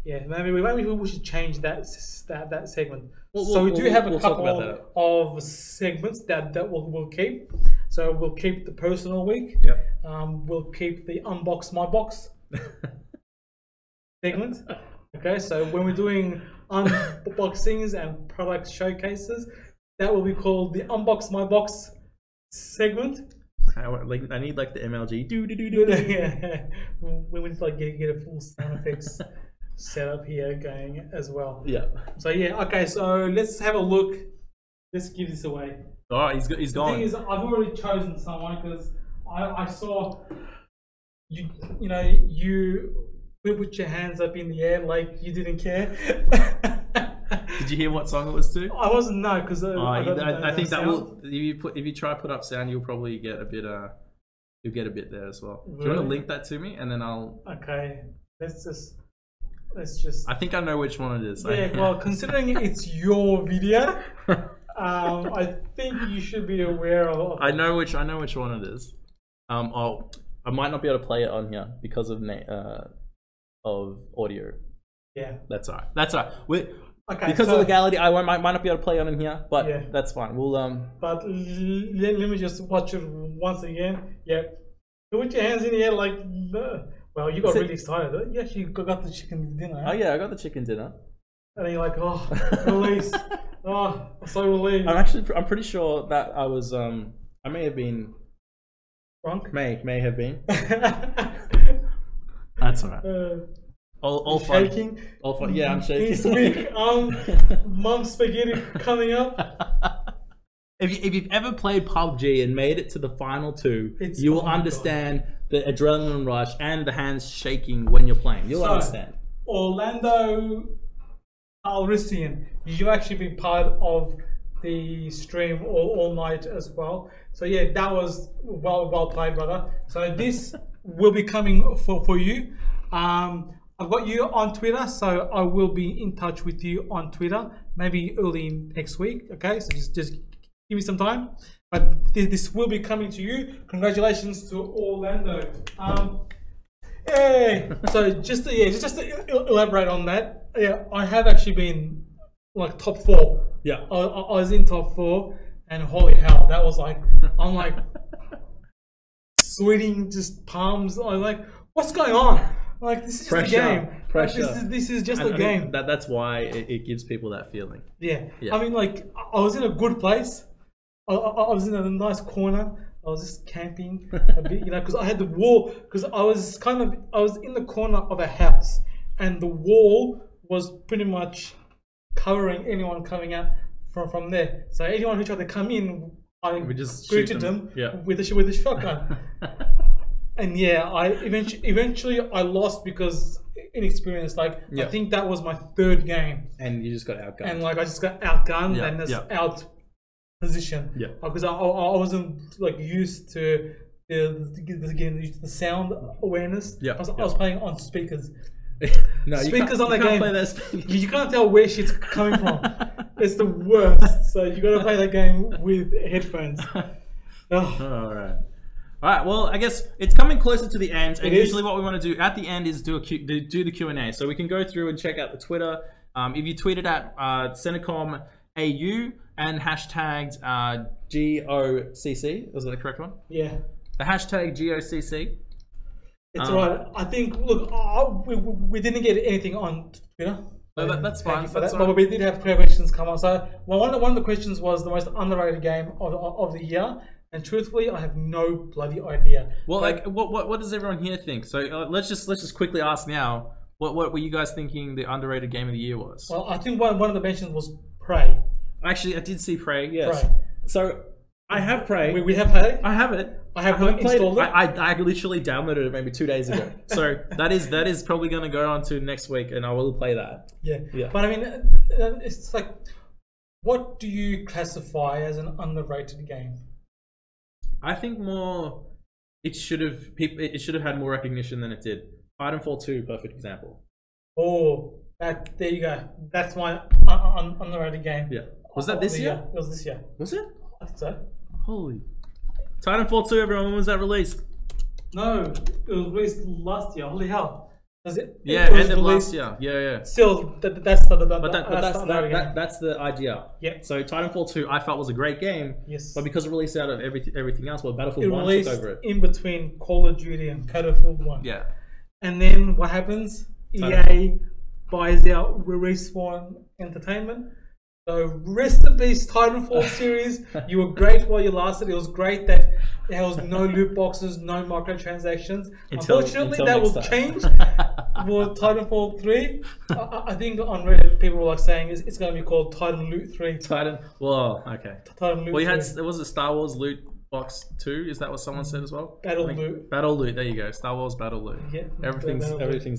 Yeah, maybe we should change that segment. So we do have a couple of segments that we'll keep. So we'll keep the personal week. Yep. We'll keep the unbox my box segment. Okay, so when we're doing unboxings and product showcases, that will be called the unbox my box segment. I need like the MLG do. Yeah, we would like get a full sound effects set up here going as well. Yeah. So yeah, okay, so let's have a look. Let's give this away. All right, he's gone. The thing is, I've already chosen someone because I saw you put your hands up in the air like you didn't care. Did you hear what song it was to? I wasn't, no, because I think that will, if you try put up sound, you'll probably get a bit there as well. Really? Do you want to link that to me and then I'll? Okay, let's just I think I know which one it is. Yeah, well, considering it's your video, I think you should be aware of it. I know which one it is. I might not be able to play it on here because of audio. Yeah. That's all right. That's all right. Okay, because of legality, I might not be able to play on in here, but yeah, that's fine. We'll But let me just watch it once again. Yeah. Put your hands in the air like. Well, you got really excited. Huh? Yeah, she got the chicken dinner. Huh? Oh yeah, I got the chicken dinner. And then you're like, oh, release. Oh, I'm so relieved. I'm pretty sure that I was. I may have been. Drunk. May have been. That's alright. All fun. Shaking. All fun. Yeah, I'm shaking. This week, Mum's Spaghetti coming up. If you've ever played PUBG and made it to the final two, you will understand the adrenaline rush and the hands shaking when you're playing. You'll understand. Orlando Alrician, you've actually been part of the stream all night as well. So yeah, that was well played, brother. So this will be coming for you. I've got you on Twitter, so I will be in touch with you on Twitter, maybe early next week. Okay, so just give me some time, but this will be coming to you. Congratulations to Orlando. Hey, so just to elaborate on that, yeah, I have actually been like top four. Yeah, I was in top four, and holy hell, that was like I'm like sweating, just palms. I'm like, what's going on? Like this is just a game. Pressure. Like, this is just a game. That's why it gives people that feeling. Yeah. I mean, like I was in a good place. I was in a nice corner. I was just camping a bit, you know, because I had the wall. Because I was in the corner of a house, and the wall was pretty much covering anyone coming out from there. So anyone who tried to come in, I just greeted them with a shotgun. And yeah, I eventually I lost because inexperience. Like I think that was my third game. And you just got outgunned. And like I just got outgunned and just out position. Yeah. Because I wasn't like used to the sound awareness. Yeah. I was playing on speakers. No, speakers on the game. Play that you can't tell where shit's coming from. It's the worst. So you got to play that game with headphones. All right. All right, well, I guess it's coming closer to the end, and usually what we want to do at the end is do the Q&A. So we can go through and check out the Twitter. If you tweeted at CenacomAU and hashtagged GOCC, was that the correct one? Yeah. The hashtag GOCC. It's all right. I think, look, we didn't get anything on Twitter. No, that's fine. But we did have questions come on. So one of the questions was the most underrated game of the year. And truthfully, I have no bloody idea. Well, like, what does everyone here think? So let's just quickly ask now. What were you guys thinking the underrated game of the year was? Well, I think one of the mentions was Prey. Actually, I did see Prey. Yes. Prey. So I have Prey. We have Prey. I have it. I haven't installed it. I literally downloaded it maybe 2 days ago. So that is probably going to go on to next week, and I will play that. Yeah. Yeah. But I mean, it's like, what do you classify as an underrated game? I think it should have had more recognition than it did. Titanfall 2, perfect example. Oh, there you go. That's my underrated game. Yeah. Was that this year? It was this year. Was it? I think so. Holy. Titanfall 2, everyone, when was that released? No, it was released last year. Holy hell. Was it? Yeah, end of last year. Yeah, yeah. Still, that's the idea. Yeah. So Titanfall 2, I felt was a great game. Yes. But because it released out of everything else, well, Battlefield 1 took over it. In between Call of Duty and Battlefield 1. Yeah. And then what happens? EA buys out Respawn Entertainment. So rest in peace, Titanfall series. You were great while you lasted. It was great that there was no loot boxes, no microtransactions. Unfortunately, that will change for Titanfall 3. I think on Reddit people were like saying it's going to be called Titan Loot 3. Titan. Well, okay. Titan Loot. Well, you had there was a Star Wars Loot Box 2. Is that what someone said as well? Battle Loot. Battle Loot. There you go. Star Wars Battle Loot. Yeah. Everything's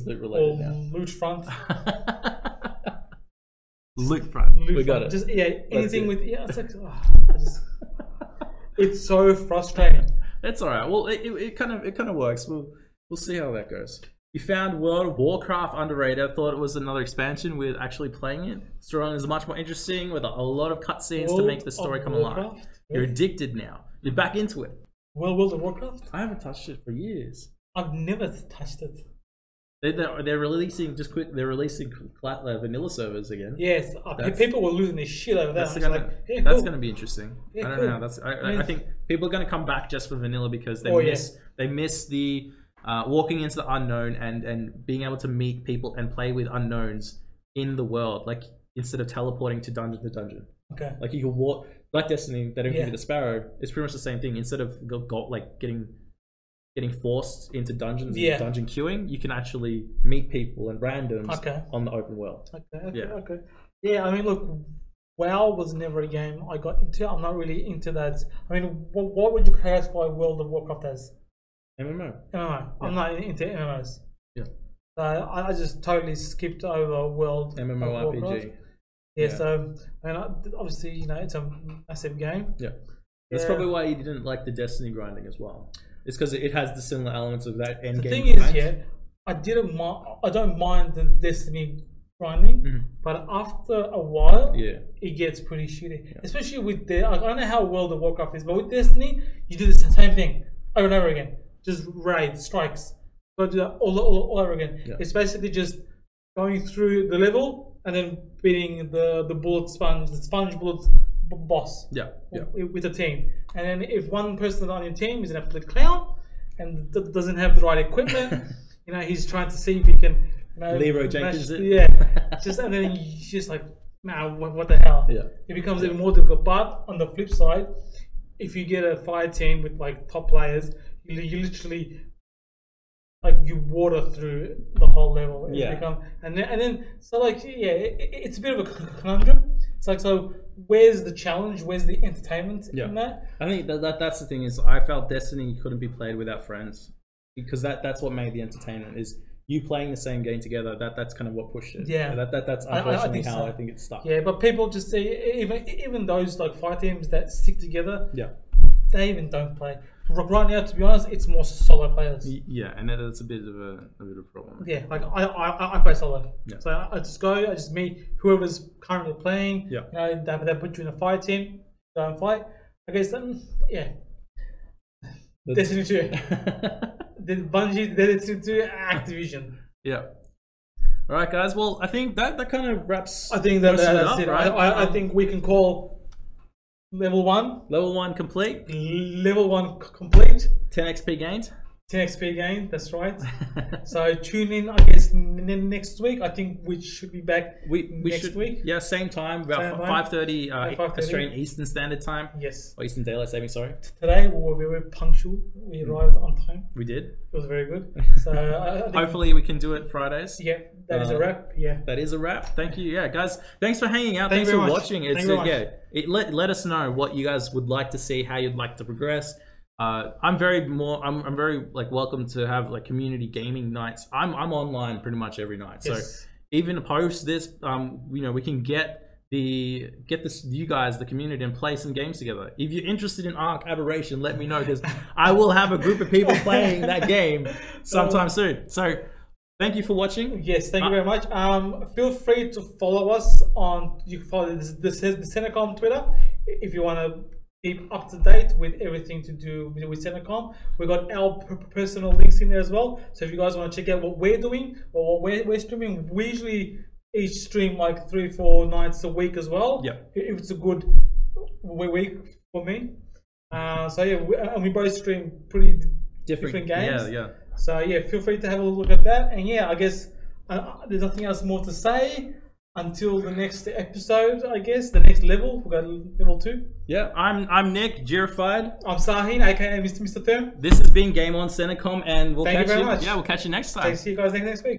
loot related or now. Loot Front. Loot front. We got it. Just anything with it's like it's so frustrating. That's all right. Well, it kind of works. We'll see how that goes. You found World of Warcraft underrated. I thought it was another expansion with actually playing it. Storyline is much more interesting with a lot of cutscenes to make the story come alive. You're addicted now. You're back into it. Well, World of Warcraft. I haven't touched it for years. I've never touched it. They're releasing vanilla servers again. Yes, people were losing their shit over that. That's going to be interesting. Yeah, I don't know. I think people are going to come back just for vanilla because they miss the walking into the unknown and being able to meet people and play with unknowns in the world. Like instead of teleporting to dungeon to dungeon. Okay. Like you can walk like Destiny. They don't give you the Sparrow. It's pretty much the same thing. Instead of getting forced into dungeons and dungeon queuing, you can actually meet people and randoms on the open world. Yeah, I mean, look, WoW was never a game I got into. I'm not really into that. I mean, what would you classify World of Warcraft as? MMO. MMO. I'm not into MMOs. Yeah. So I just totally skipped over World MMORPG. Warcraft. Yeah, so, I mean, obviously, you know, it's a massive game. Yeah. That's probably why you didn't like the Destiny grinding as well. It's because it has the similar elements of that end game. The thing is, I don't mind the Destiny grinding, but after a while, it gets pretty shitty. Yeah. Especially with I don't know how World of Warcraft is, but with Destiny, you do the same thing over and over again. Just raids, strikes. You gotta do that all over again. Yeah. It's basically just going through the level and then beating the sponge bullets boss with a team, and then if one person on your team is an absolute clown and doesn't have the right equipment, you know, he's trying to see if he can, you know, Leroy Jenkins it. And then he's just like, nah, what the hell. It becomes even more difficult. But on the flip side, if you get a fire team with like top players, you literally like you water through the whole level. It's a bit of a conundrum. It's like, so where's the challenge? Where's the entertainment in that? I think that's the thing is, I felt Destiny couldn't be played without friends, because that's what made the entertainment is you playing the same game together. That's kind of what pushed it. Yeah. That's unfortunately how I think it's stuck. Yeah, but people just say even those like fight teams that stick together. Yeah. They even don't play right now. To be honest, it's more solo players. Yeah, and that's a bit of a problem. Yeah, like I play solo. Yeah. So I just meet whoever's currently playing. Yeah. You know, they put you in a fire team, go and fight. I guess Destiny 2, then Bungie, then Destiny 2, Activision. Yeah. All right, guys. Well, I think that kind of wraps. I think that's it. Right? I think we can call. Level 1 complete. Level 1 complete. 10 XP gained. 10 XP gained, that's right. So tune in, I guess, next week. I think we should be back next week. Yeah, same time, about 5:30 Australian Eastern Standard Time. Yes. Or Eastern Daylight Saving, sorry. Today we were very punctual. We arrived on time. We did. It was very good. So hopefully we can do it Fridays. Yeah, that is a wrap. Yeah. That is a wrap. Thank you. Yeah, guys, thanks for hanging out. Thanks for watching. Let us know what you guys would like to see, how you'd like to progress. I'm very like welcome to have like community gaming nights. I'm online pretty much every night. Yes. So even post this, you know, we can get you guys, the community, and play some games together. If you're interested in Ark Aberration, let me know, because I will have a group of people playing that game sometime soon. So thank you for watching. Yes, thank you very much. Feel free to follow us on. You can follow the Cenacom Twitter if you want to keep up to date with everything to do with Centacom. We've got our personal links in there as well. So if you guys want to check out what we're doing or what we're streaming, we usually each stream like 3-4 nights a week as well. Yeah. If it's a good week for me. So yeah, we both stream pretty different games. Yeah, yeah. So yeah, feel free to have a look at that. And yeah, I guess there's nothing else more to say. Until the next episode, I guess, the next level. We've got level 2. Yeah, I'm Nick, Jurafied. I'm Sahin, aka Mr. Thermal. This has been Game on Centacom, and we'll catch you next time. See you guys next week.